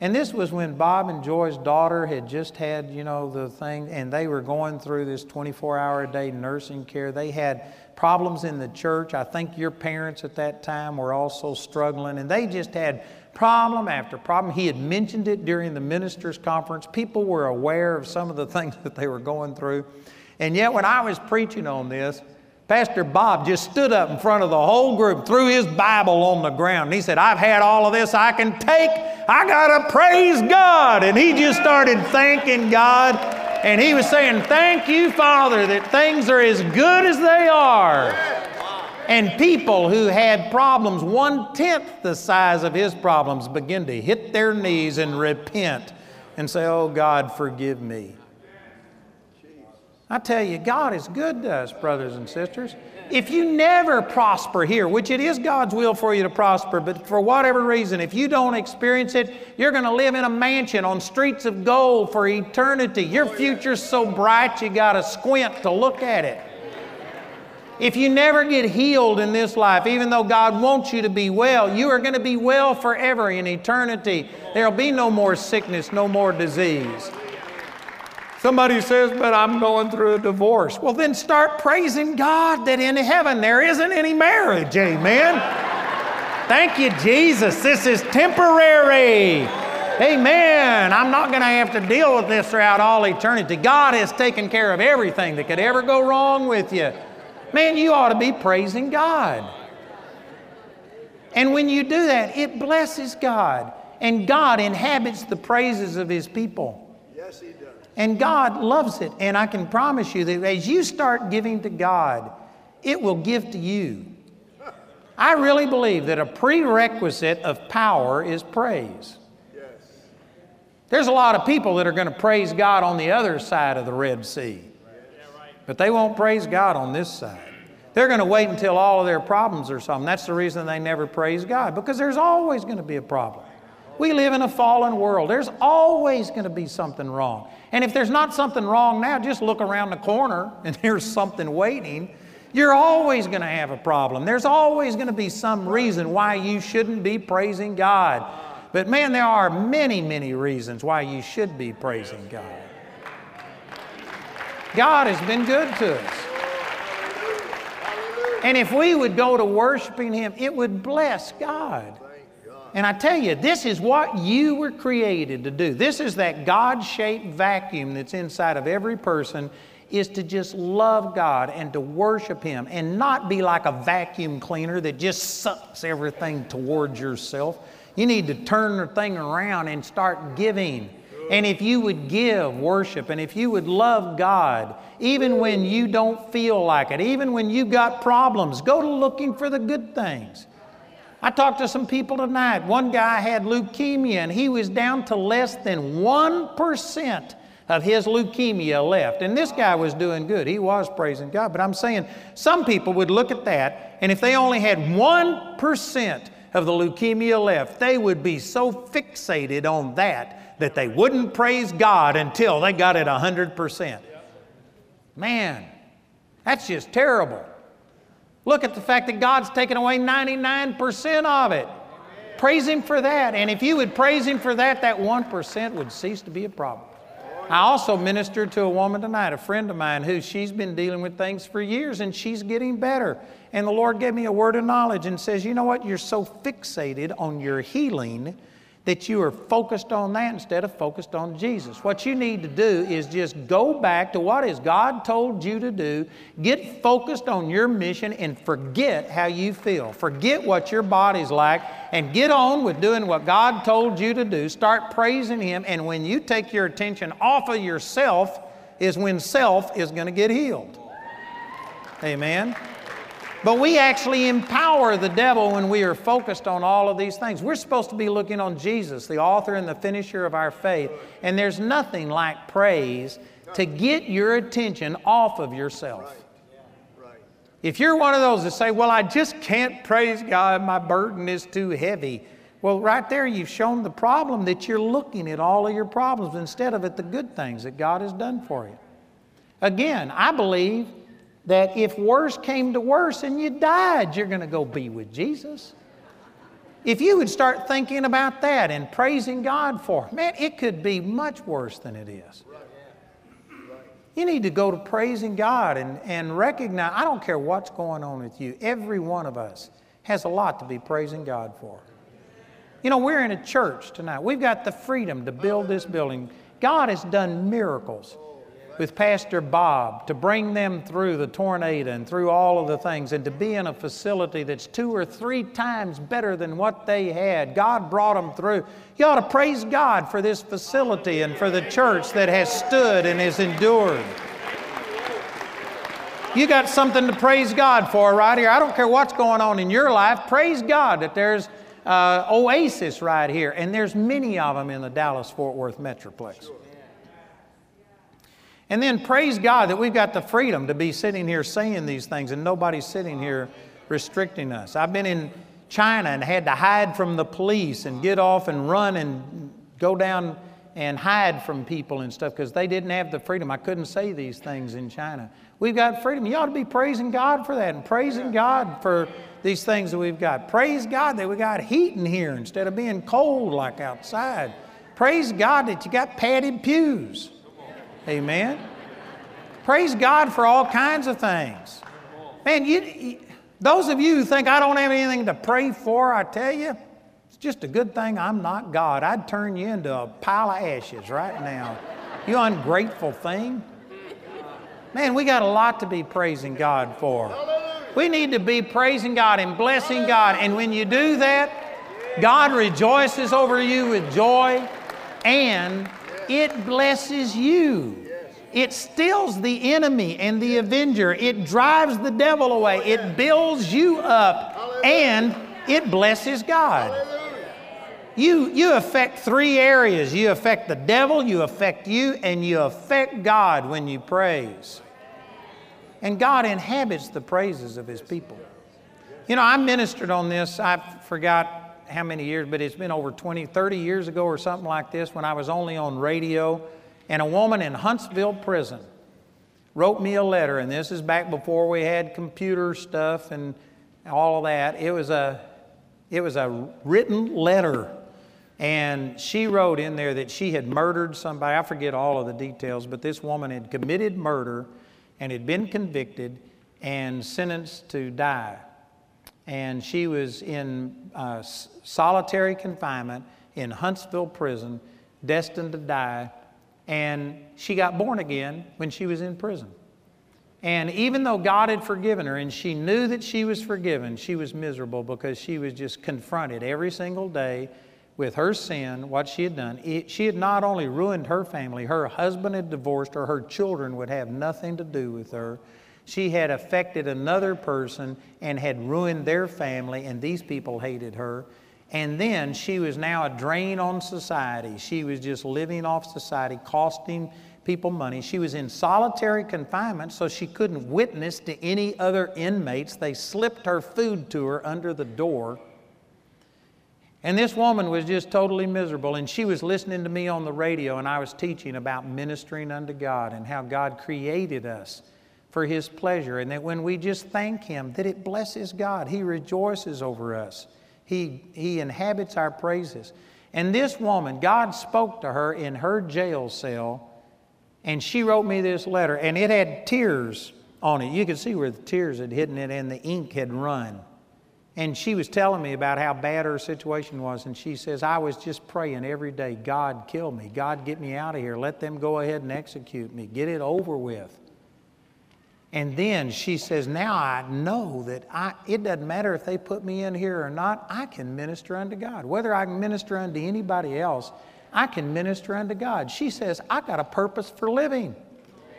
And this was when Bob and Joy's daughter had just had, you know, the thing, and they were going through this twenty-four hour a day nursing care. They had problems in the church. I think your parents at that time were also struggling, and they just had problem after problem. He had mentioned it during the ministers' conference. People were aware of some of the things that they were going through. And yet when I was preaching on this, Pastor Bob just stood up in front of the whole group, threw his Bible on the ground, and he said, "I've had all of this I can take. I gotta praise God." And he just started thanking God. And he was saying, "Thank you, Father, that things are as good as they are." And people who had problems one-tenth the size of his problems begin to hit their knees and repent and say, "Oh, God, forgive me." I tell you, God is good to us, brothers and sisters. If you never prosper here, which it is God's will for you to prosper, but for whatever reason, if you don't experience it, you're going to live in a mansion on streets of gold for eternity. Your future's so bright you got to squint to look at it. If you never get healed in this life, even though God wants you to be well, you are going to be well forever in eternity. There'll be no more sickness, no more disease. Somebody says, "But I'm going through a divorce." Well, then start praising God that in heaven there isn't any marriage. Amen. Thank you, Jesus. This is temporary. Amen. I'm not going to have to deal with this throughout all eternity. God has taken care of everything that could ever go wrong with you. Man, you ought to be praising God. And when you do that, it blesses God. And God inhabits the praises of His people. Yes, He does. And God loves it. And I can promise you that as you start giving to God, it will give to you. I really believe that a prerequisite of power is praise. Yes. There's a lot of people that are going to praise God on the other side of the Red Sea. But they won't praise God on this side. They're going to wait until all of their problems are solved. That's the reason they never praise God, because there's always going to be a problem. We live in a fallen world. There's always going to be something wrong. And if there's not something wrong now, just look around the corner and there's something waiting. You're always going to have a problem. There's always going to be some reason why you shouldn't be praising God. But man, there are many, many reasons why you should be praising God. God has been good to us. And if we would go to worshiping Him, it would bless God. And I tell you, this is what you were created to do. This is that God-shaped vacuum that's inside of every person, is to just love God and to worship Him and not be like a vacuum cleaner that just sucks everything towards yourself. You need to turn the thing around and start giving. And if you would give worship, and if you would love God, even when you don't feel like it, even when you've got problems, go to looking for the good things. I talked to some people tonight. One guy had leukemia, and he was down to less than one percent of his leukemia left. And this guy was doing good. He was praising God. But I'm saying some people would look at that, and if they only had one percent of the leukemia left, they would be so fixated on that that they wouldn't praise God until they got it one hundred percent. Man, that's just terrible. Look at the fact that God's taken away ninety-nine percent of it. Praise Him for that. And if you would praise Him for that, that one percent would cease to be a problem. I also ministered to a woman tonight, a friend of mine, who she's been dealing with things for years, and she's getting better. And the Lord gave me a word of knowledge and says, you know what? You're so fixated on your healing that you are focused on that instead of focused on Jesus. What you need to do is just go back to what has God told you to do, get focused on your mission, and forget how you feel. Forget what your body's like, and get on with doing what God told you to do. Start praising Him, and when you take your attention off of yourself is when self is going to get healed. Amen. But we actually empower the devil when we are focused on all of these things. We're supposed to be looking on Jesus, the author and the finisher of our faith. And there's nothing like praise to get your attention off of yourself. If you're one of those that say, well, I just can't praise God, my burden is too heavy. Well, right there you've shown the problem, that you're looking at all of your problems instead of at the good things that God has done for you. Again, I believe that if worse came to worse and you died, you're going to go be with Jesus. If you would start thinking about that and praising God for it, man, it could be much worse than it is. You need to go to praising God and, and recognize, I don't care what's going on with you, every one of us has a lot to be praising God for. You know, we're in a church tonight. We've got the freedom to build this building. God has done miracles with Pastor Bob, to bring them through the tornado and through all of the things, and to be in a facility that's two or three times better than what they had. God brought them through. You ought to praise God for this facility and for the church that has stood and has endured. You got something to praise God for right here. I don't care what's going on in your life. Praise God that there's uh, oasis right here, and there's many of them in the Dallas-Fort Worth metroplex. And then praise God that we've got the freedom to be sitting here saying these things and nobody's sitting here restricting us. I've been in China and had to hide from the police and get off and run and go down and hide from people and stuff because they didn't have the freedom. I couldn't say these things in China. We've got freedom. You ought to be praising God for that and praising God for these things that we've got. Praise God that we got heat in here instead of being cold like outside. Praise God that you got padded pews. Amen. Praise God for all kinds of things. Man, you, you, those of you who think I don't have anything to pray for, I tell you, it's Just a good thing I'm not God. I'd turn you into a pile of ashes right now. You ungrateful thing. Man, we got a lot to be praising God for. We need to be praising God and blessing God. And when you do that, God rejoices over you with joy, and it blesses you. It stills the enemy and the avenger. It drives the devil away. It builds you up, and it blesses God. You, you affect three areas. You affect the devil, you affect you, and you affect God when you praise. And God inhabits the praises of His people. You know, I ministered on this, I forgot how many years, but it's been over twenty, thirty years ago or something like this, when I was only on radio, and a woman in Huntsville prison wrote me a letter, and this is back before we had computer stuff and all of that. It was a, it was a written letter, and she wrote in there that she had murdered somebody. I forget all of the details, but this woman had committed murder and had been convicted and sentenced to die. And she was in uh, solitary confinement in Huntsville prison, destined to die, and she got born again when she was in prison. And even though God had forgiven her and she knew that she was forgiven, she was miserable because she was just confronted every single day with her sin, what she had done. It, she had not only ruined her family, her husband had divorced her, her children would have nothing to do with her. She had affected another person and had ruined their family, and these people hated her. And then she was now a drain on society. She was just living off society, costing people money. She was in solitary confinement, so she couldn't witness to any other inmates. They slipped her food to her under the door. And this woman was just totally miserable, and she was listening to me on the radio, and I was teaching about ministering unto God and how God created us for His pleasure, and that when we just thank Him, that it blesses God. He rejoices over us. He, he inhabits our praises. And this woman, God spoke to her in her jail cell, and she wrote me this letter, and it had tears on it. You could see where the tears had hidden it and the ink had run. And she was telling me about how bad her situation was, and she says, I was just praying every day, God, kill me. God, get me out of here. Let them go ahead and execute me. Get it over with. And then she says, now I know that I, it doesn't matter if they put me in here or not, I can minister unto God. Whether I can minister unto anybody else, I can minister unto God. She says, I got a purpose for living.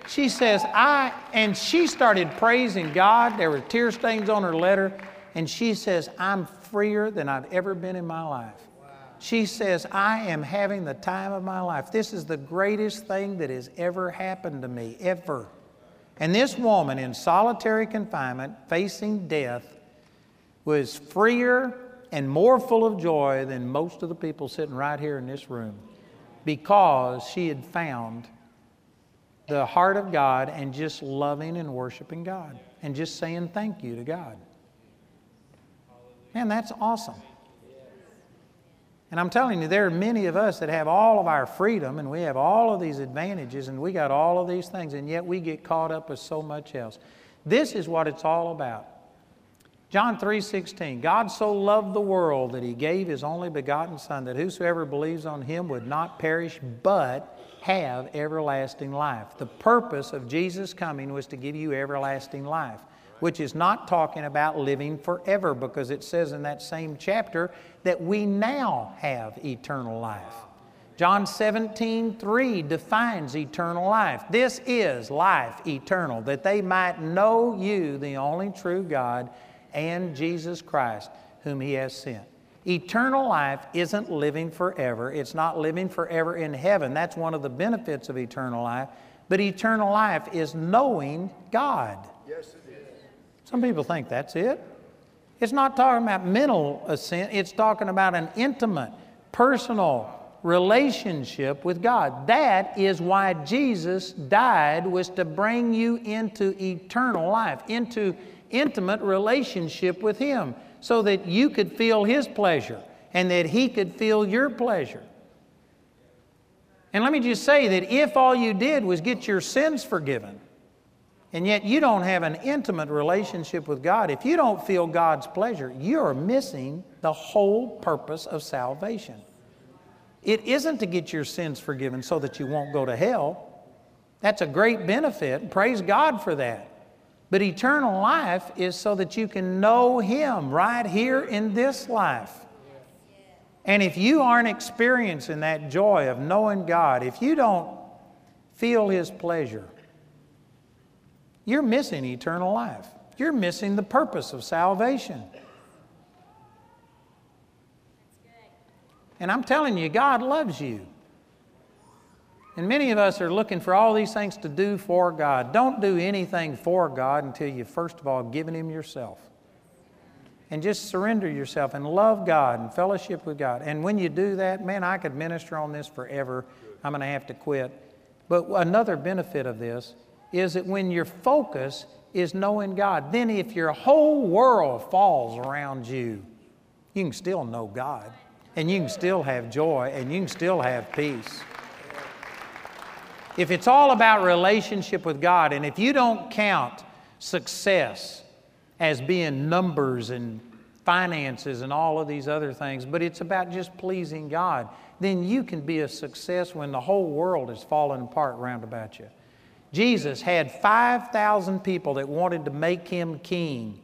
She says, I, and she started praising God. There were tear stains on her letter. And she says, I'm freer than I've ever been in my life. Wow. She says, I am having the time of my life. This is the greatest thing that has ever happened to me, ever. And this woman in solitary confinement, facing death, was freer and more full of joy than most of the people sitting right here in this room, because she had found the heart of God and just loving and worshiping God and just saying thank you to God. Man, that's awesome. And I'm telling you, there are many of us that have all of our freedom and we have all of these advantages and we got all of these things, and yet we get caught up with so much else. This is what it's all about. John three sixteen, God so loved the world that He gave His only begotten Son, that whosoever believes on Him would not perish but have everlasting life. The purpose of Jesus' coming was to give you everlasting life, which is not talking about living forever, because it says in that same chapter that we now have eternal life. John seventeen three defines eternal life. This is life eternal, that they might know you, the only true God, and Jesus Christ, whom He has sent. Eternal life isn't living forever. It's not living forever in heaven. That's one of the benefits of eternal life. But eternal life is knowing God. Yes, it is. Some people think that's it. It's not talking about mental assent. It's talking about an intimate, personal relationship with God. That is why Jesus died, was to bring you into eternal life, into intimate relationship with Him, so that you could feel His pleasure and that He could feel your pleasure. And let me just say that if all you did was get your sins forgiven, and yet you don't have an intimate relationship with God, if you don't feel God's pleasure, you're missing the whole purpose of salvation. It isn't to get your sins forgiven so that you won't go to hell. That's a great benefit. Praise God for that. But eternal life is so that you can know Him right here in this life. And if you aren't experiencing that joy of knowing God, if you don't feel His pleasure, you're missing eternal life. You're missing the purpose of salvation. And I'm telling you, God loves you. And many of us are looking for all these things to do for God. Don't do anything for God until you've first of all given Him yourself. And just surrender yourself and love God and fellowship with God. And when you do that, man, I could minister on this forever. I'm going to have to quit. But another benefit of this is that when your focus is knowing God, then if your whole world falls around you, you can still know God. And you can still have joy, and you can still have peace. If it's all about relationship with God, and if you don't count success as being numbers and finances and all of these other things, but it's about just pleasing God, then you can be a success when the whole world is falling apart round about you. Jesus had five thousand people that wanted to make Him king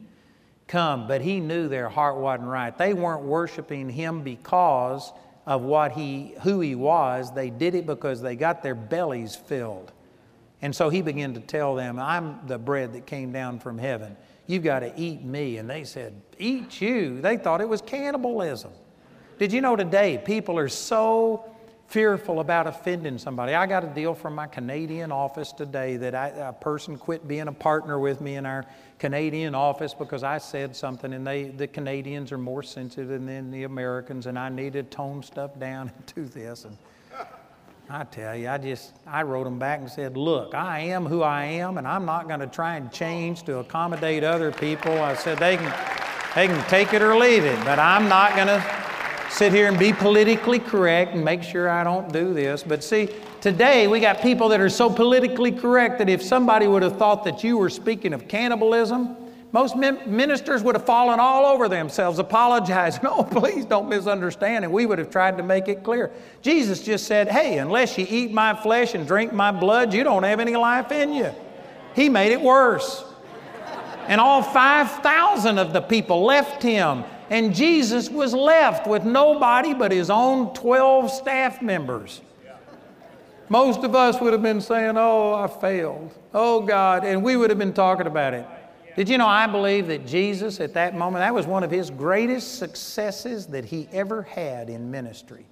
come, but He knew their heart wasn't right. They weren't worshiping Him because of what he, who He was. They did it because they got their bellies filled. And so He began to tell them, I'm the bread that came down from heaven. You've got to eat me. And they said, eat you? They thought it was cannibalism. Did you know today people are so fearful about offending somebody? I got a deal from my Canadian office today that I, a person quit being a partner with me in our Canadian office because I said something, and they, the Canadians are more sensitive than the Americans, and I need to tone stuff down and do this. And I tell you, I just, I wrote them back and said, look, I am who I am, and I'm not going to try and change to accommodate other people. I said, they can, they can take it or leave it, but I'm not going to sit here and be politically correct and make sure I don't do this. But see, today we got people that are so politically correct that if somebody would have thought that you were speaking of cannibalism, most ministers would have fallen all over themselves, apologized. No, please don't misunderstand. And we would have tried to make it clear. Jesus just said, hey, unless you eat my flesh and drink my blood, you don't have any life in you. He made it worse. And all five thousand of the people left Him. And Jesus was left with nobody but His own twelve staff members. Most of us would have been saying, oh, I failed. Oh, God. And we would have been talking about it. Did you know I believe that Jesus at that moment, that was one of His greatest successes that He ever had in ministry.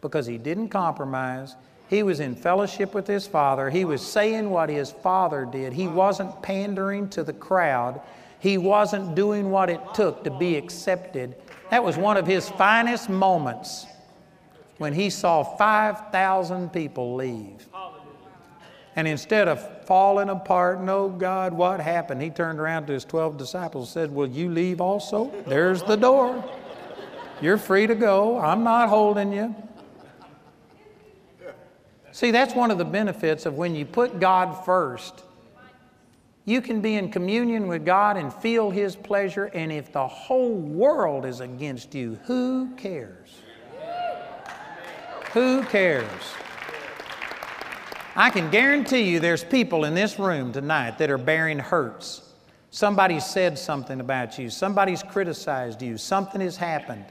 Because He didn't compromise. He was in fellowship with His Father. He was saying what His Father did. He wasn't pandering to the crowd. He wasn't doing what it took to be accepted. That was one of His finest moments when He saw five thousand people leave. And instead of falling apart, no, God, what happened? He turned around to His twelve disciples and said, will you leave also? There's the door. You're free to go. I'm not holding you. See, that's one of the benefits of when you put God first. You can be in communion with God and feel His pleasure, and if the whole world is against you, who cares? Who cares? I can guarantee you there's people in this room tonight that are bearing hurts. Somebody said something about you. Somebody's criticized you. Something has happened.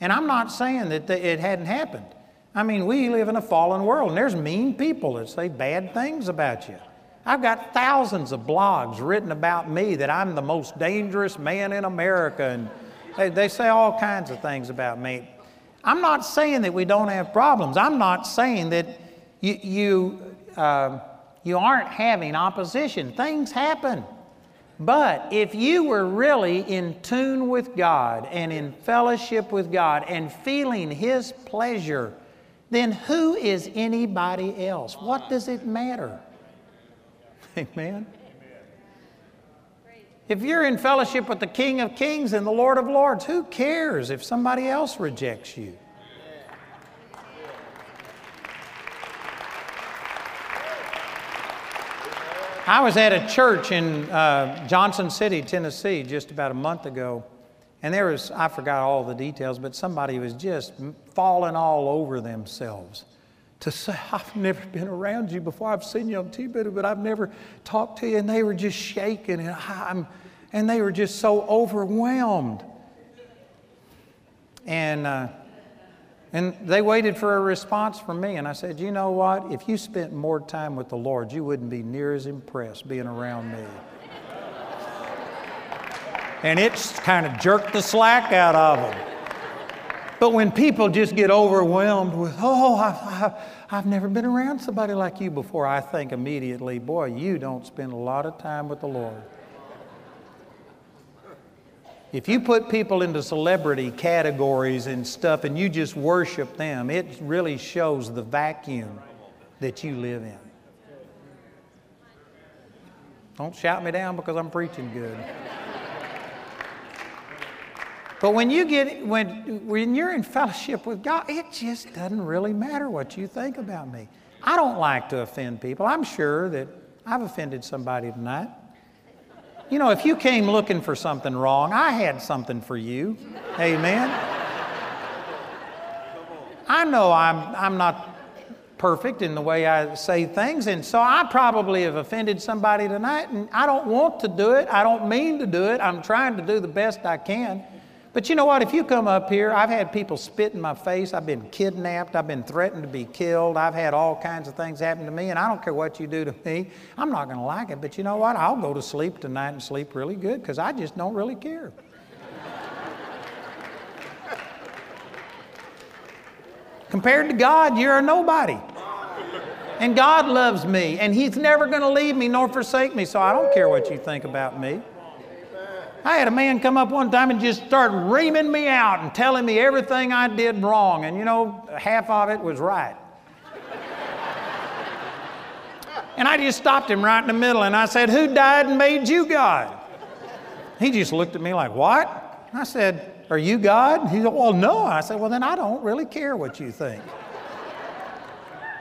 And I'm not saying that it hadn't happened. I mean, we live in a fallen world, and there's mean people that say bad things about you. I've got thousands of blogs written about me that I'm the most dangerous man in America, and they, they say all kinds of things about me. I'm not saying that we don't have problems. I'm not saying that you, you, uh, you aren't having opposition. Things happen. But if you were really in tune with God and in fellowship with God and feeling His pleasure, then who is anybody else? What does it matter? Amen. If you're in fellowship with the King of Kings and the Lord of Lords, who cares if somebody else rejects you? I was at a church in uh, Johnson City, Tennessee, just about a month ago, and there was, I forgot all the details, but somebody was just falling all over themselves to say, I've never been around you before. I've seen you on T V, but I've never talked to you. And they were just shaking, and, I'm, and they were just so overwhelmed. And, uh, and they waited for a response from me, and I said, you know what? If you spent more time with the Lord, you wouldn't be near as impressed being around me. And it's kind of jerked the slack out of them. But when people just get overwhelmed with, oh, I've, I've never been around somebody like you before, I think immediately, boy, you don't spend a lot of time with the Lord. If you put people into celebrity categories and stuff and you just worship them, it really shows the vacuum that you live in. Don't shout me down because I'm preaching good. But when, you get, when, when you're in fellowship with God, it just doesn't really matter what you think about me. I don't like to offend people. I'm sure that I've offended somebody tonight. You know, if you came looking for something wrong, I had something for you. Amen. I know I'm, I'm not perfect in the way I say things, and so I probably have offended somebody tonight, and I don't want to do it. I don't mean to do it. I'm trying to do the best I can. But you know what? If you come up here, I've had people spit in my face. I've been kidnapped. I've been threatened to be killed. I've had all kinds of things happen to me, and I don't care what you do to me. I'm not going to like it. But you know what? I'll go to sleep tonight and sleep really good because I just don't really care. Compared to God, you're a nobody. And God loves me, and He's never going to leave me nor forsake me, so I don't care what you think about me. I had a man come up one time and just start reaming me out and telling me everything I did wrong. And, you know, half of it was right. And I just stopped him right in the middle, and I said, who died and made you God? He just looked at me like, what? I said, are you God? He said, well, no. I said, well, then I don't really care what you think.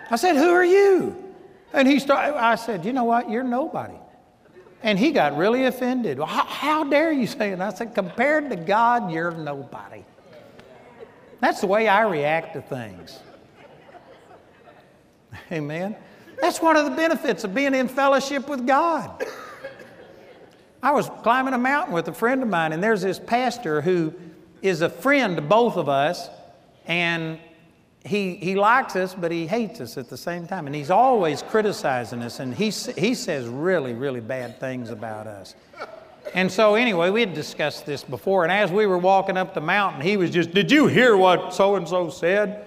I said, who are you? And he started, I said, you know what? You're nobody. And he got really offended. Well, how, how dare you say it? And I said, compared to God, you're nobody. That's the way I react to things. Amen. That's one of the benefits of being in fellowship with God. I was climbing a mountain with a friend of mine, and there's this pastor who is a friend to both of us, and He, he likes us, but he hates us at the same time. And he's always criticizing us, and he, he says really, really bad things about us. And so anyway, we had discussed this before, and as we were walking up the mountain, he was just, did you hear what so-and-so said?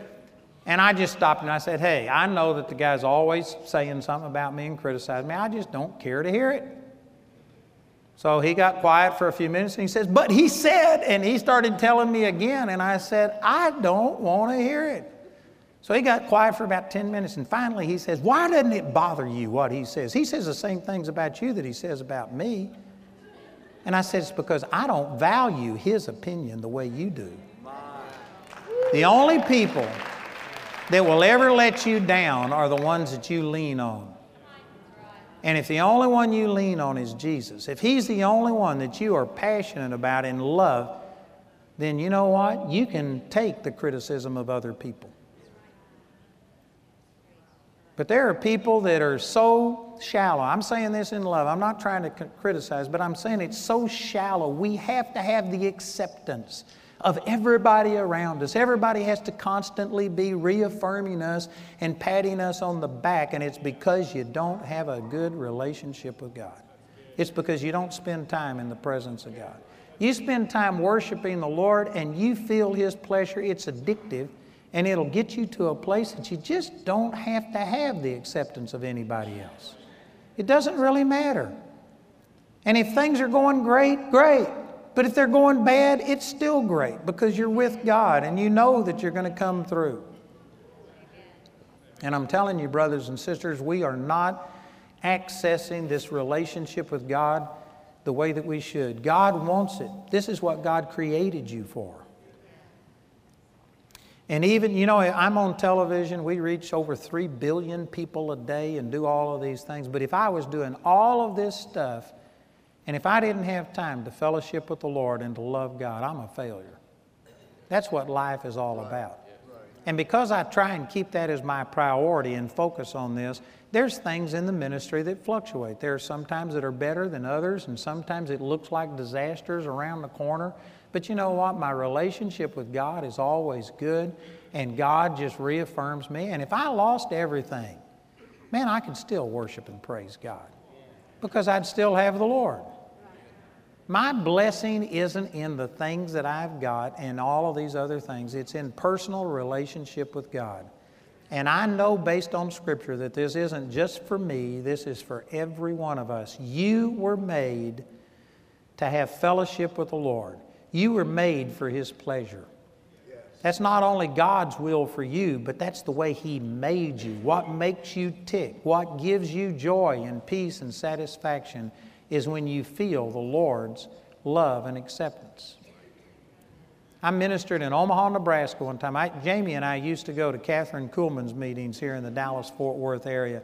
And I just stopped and I said, hey, I know that the guy's always saying something about me and criticizing me. I just don't care to hear it. So he got quiet for a few minutes, and he says, but he said, and he started telling me again, and I said, I don't want to hear it. So he got quiet for about ten minutes, and finally he says, why doesn't it bother you what he says? He says the same things about you that he says about me. And I said, it's because I don't value his opinion the way you do. The only people that will ever let you down are the ones that you lean on. And if the only one you lean on is Jesus, if He's the only one that you are passionate about and love, then you know what? You can take the criticism of other people. But there are people that are so shallow. I'm saying this in love. I'm not trying to criticize, but I'm saying it's so shallow. We have to have the acceptance of everybody around us. Everybody has to constantly be reaffirming us and patting us on the back, and it's because you don't have a good relationship with God. It's because you don't spend time in the presence of God. You spend time worshiping the Lord, and you feel His pleasure. It's addictive. And it'll get you to a place that you just don't have to have the acceptance of anybody else. It doesn't really matter. And if things are going great, great. But if they're going bad, it's still great because you're with God and you know that you're going to come through. And I'm telling you, brothers and sisters, we are not accessing this relationship with God the way that we should. God wants it. This is what God created you for. And even, you know, I'm on television. We reach over three billion people a day and do all of these things. But if I was doing all of this stuff, and if I didn't have time to fellowship with the Lord and to love God, I'm a failure. That's what life is all about. And because I try and keep that as my priority and focus on this, there's things in the ministry that fluctuate. There are sometimes that are better than others, and sometimes it looks like disasters around the corner. But you know what? My relationship with God is always good, and God just reaffirms me. And if I lost everything, man, I could still worship and praise God because I'd still have the Lord. My blessing isn't in the things that I've got and all of these other things. It's in personal relationship with God. And I know based on Scripture that this isn't just for me. This is for every one of us. You were made to have fellowship with the Lord. You were made for His pleasure. That's not only God's will for you, but that's the way He made you. What makes you tick, what gives you joy and peace and satisfaction is when you feel the Lord's love and acceptance. I ministered in Omaha, Nebraska one time. I, Jamie and I used to go to Catherine Kuhlman's meetings here in the Dallas-Fort Worth area.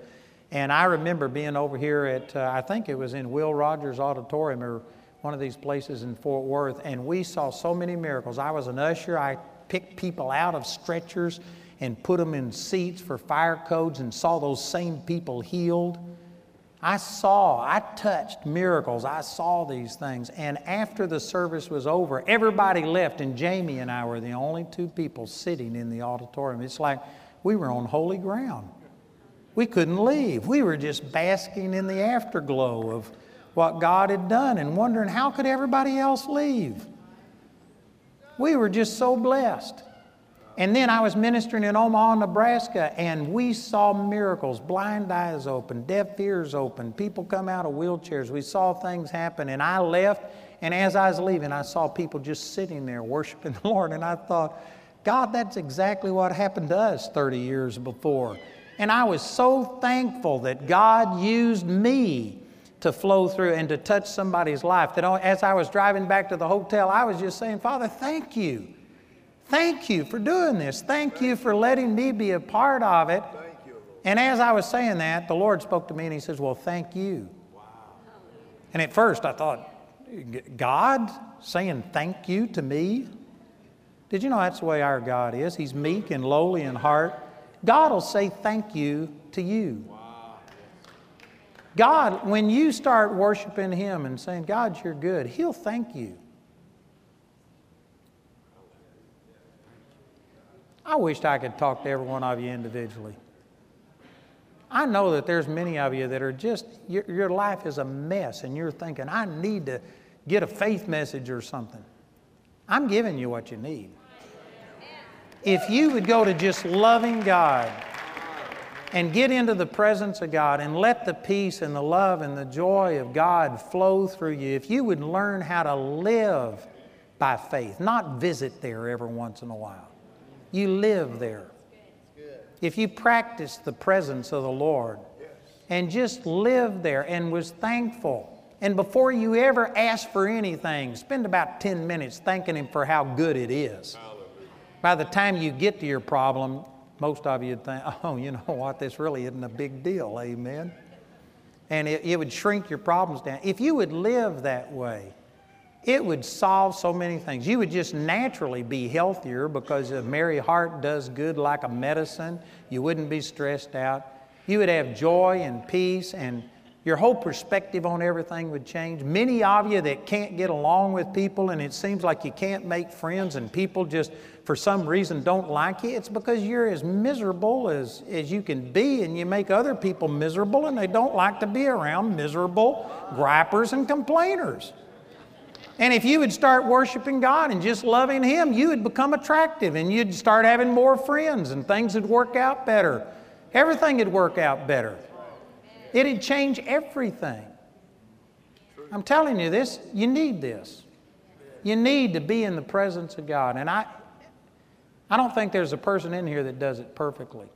And I remember being over here at, uh, I think it was in Will Rogers Auditorium or one of these places in Fort Worth, and we saw so many miracles. I was an usher. I picked people out of stretchers and put them in seats for fire codes and saw those same people healed. I saw, I touched miracles. I saw these things. And after the service was over, everybody left, and Jamie and I were the only two people sitting in the auditorium. It's like we were on holy ground. We couldn't leave. We were just basking in the afterglow of what God had done and wondering how could everybody else leave. We were just so blessed. And then I was ministering in Omaha, Nebraska, and we saw miracles, blind eyes open, deaf ears open, people come out of wheelchairs. We saw things happen, and I left, and as I was leaving, I saw people just sitting there worshiping the Lord, and I thought, God, that's exactly what happened to us thirty years before. And I was so thankful that God used me to flow through and to touch somebody's life. That as I was driving back to the hotel, I was just saying, Father, thank you. Thank you for doing this. Thank you for letting me be a part of it. And as I was saying that, the Lord spoke to me and He says, well, thank you. Wow. And at first I thought, God saying thank you to me? Did you know that's the way our God is? He's meek and lowly in heart. God will say thank you to you. Wow. God, when you start worshiping Him and saying, God, you're good, He'll thank you. I wished I could talk to every one of you individually. I know that there's many of you that are just, your, your life is a mess and you're thinking, I need to get a faith message or something. I'm giving you what you need. If you would go to just loving God and get into the presence of God and let the peace and the love and the joy of God flow through you, if you would learn how to live by faith, not visit there every once in a while. You live there. If you practice the presence of the Lord and just live there and was thankful, and before you ever ask for anything, spend about ten minutes thanking Him for how good it is. By the time you get to your problem, most of you would think, oh, you know what, this really isn't a big deal, amen. And it, it would shrink your problems down. If you would live that way, it would solve so many things. You would just naturally be healthier because a merry heart does good like a medicine. You wouldn't be stressed out. You would have joy and peace, and your whole perspective on everything would change. Many of you that can't get along with people and it seems like you can't make friends and people just for some reason don't like you, it's because you're as miserable as, as you can be, and you make other people miserable and they don't like to be around miserable gripers and complainers. And if you would start worshiping God and just loving Him, you would become attractive and you'd start having more friends and things would work out better. Everything would work out better. It'd change everything. I'm telling you this, you need this. You need to be in the presence of God. And I, I don't think there's a person in here that does it perfectly.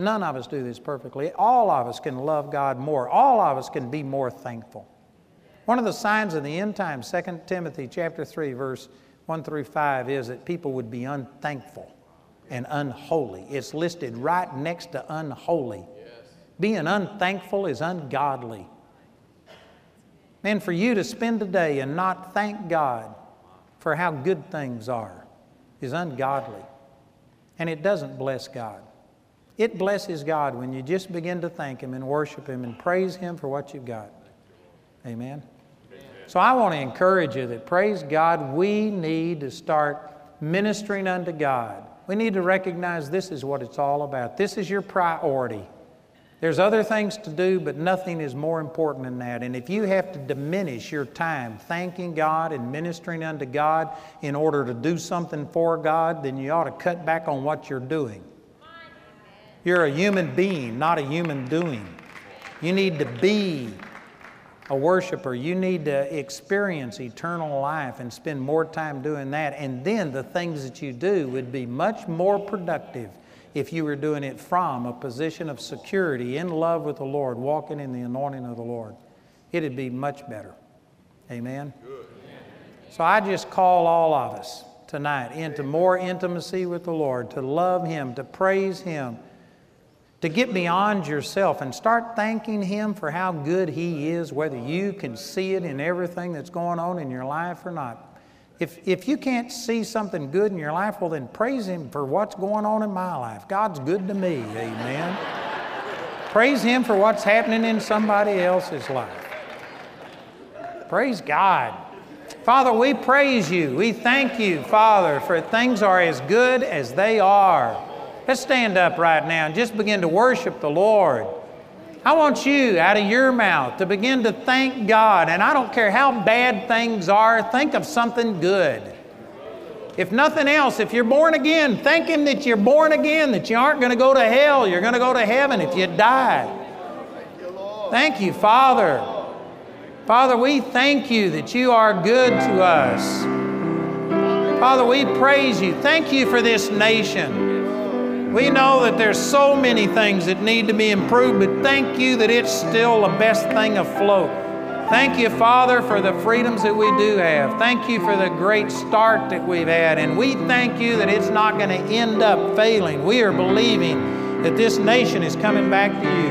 None of us do this perfectly. All of us can love God more. All of us can be more thankful. One of the signs of the end times, Second Timothy chapter three, verse one through five, is that people would be unthankful. and unholy. It's listed right next to unholy. Yes. Being unthankful is ungodly. And for you to spend a day and not thank God for how good things are is ungodly. And it doesn't bless God. It blesses God when you just begin to thank Him and worship Him and praise Him for what you've got. Amen? Amen. So I want to encourage you that, praise God, we need to start ministering unto God. We need to recognize this is what it's all about. This is your priority. There's other things to do, but nothing is more important than that. And if you have to diminish your time thanking God and ministering unto God in order to do something for God, then you ought to cut back on what you're doing. You're a human being, not a human doing. You need to be a worshiper. You need to experience eternal life and spend more time doing that. And then the things that you do would be much more productive if you were doing it from a position of security, in love with the Lord, walking in the anointing of the Lord. It would be much better. Amen? Good. So I just call all of us tonight into more intimacy with the Lord, to love Him, to praise Him, to get beyond yourself and start thanking Him for how good He is, whether you can see it in everything that's going on in your life or not. If, if you can't see something good in your life, well, then praise Him for what's going on in my life. God's good to me, amen. Praise Him for what's happening in somebody else's life. Praise God. Father, we praise You. We thank You, Father, for things are as good as they are. Let's stand up right now and just begin to worship the Lord. I want you, out of your mouth, to begin to thank God. And I don't care how bad things are, think of something good. If nothing else, if you're born again, thank Him that you're born again, that you aren't going to go to hell. You're going to go to heaven if you die. Thank You, Father. Father, we thank You that You are good to us. Father, we praise You. Thank You for this nation. We know that there's so many things that need to be improved, but thank You that it's still the best thing afloat. Thank You, Father, for the freedoms that we do have. Thank You for the great start that we've had, and we thank You that it's not going to end up failing. We are believing that this nation is coming back to You.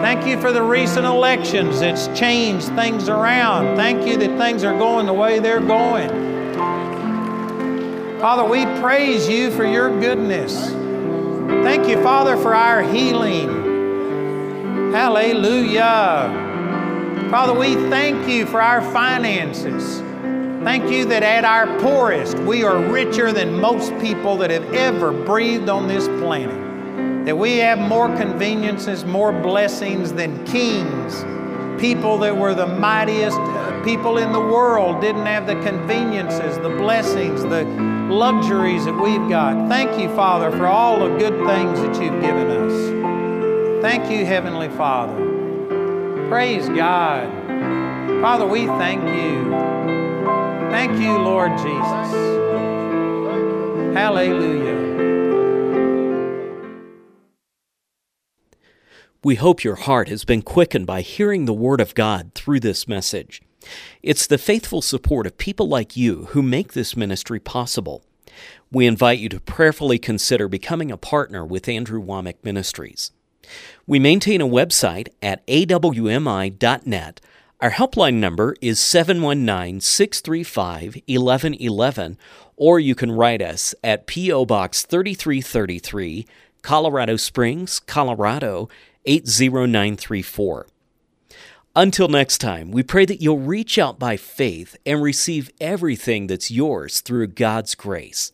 Thank You for the recent elections that's changed things around. Thank You that things are going the way they're going. Father, we praise You for Your goodness. Thank You, Father, for our healing. Hallelujah. Father, we thank You for our finances. Thank You that at our poorest, we are richer than most people that have ever breathed on this planet. That we have more conveniences, more blessings than kings. People that were the mightiest people in the world didn't have the conveniences, the blessings, the luxuries that we've got. Thank You, Father, for all the good things that You've given us. Thank You, Heavenly Father. Praise God. Father, we thank You. Thank You, Lord Jesus. Hallelujah. We hope your heart has been quickened by hearing the Word of God through this message. It's the faithful support of people like you who make this ministry possible. We invite you to prayerfully consider becoming a partner with Andrew Womack Ministries. We maintain a website at a w m i dot net. Our helpline number is seven one nine, six three five, one one one one, or you can write us at P O Box thirty-three thirty-three, Colorado Springs, Colorado eight zero nine three four. Until next time, we pray that you'll reach out by faith and receive everything that's yours through God's grace.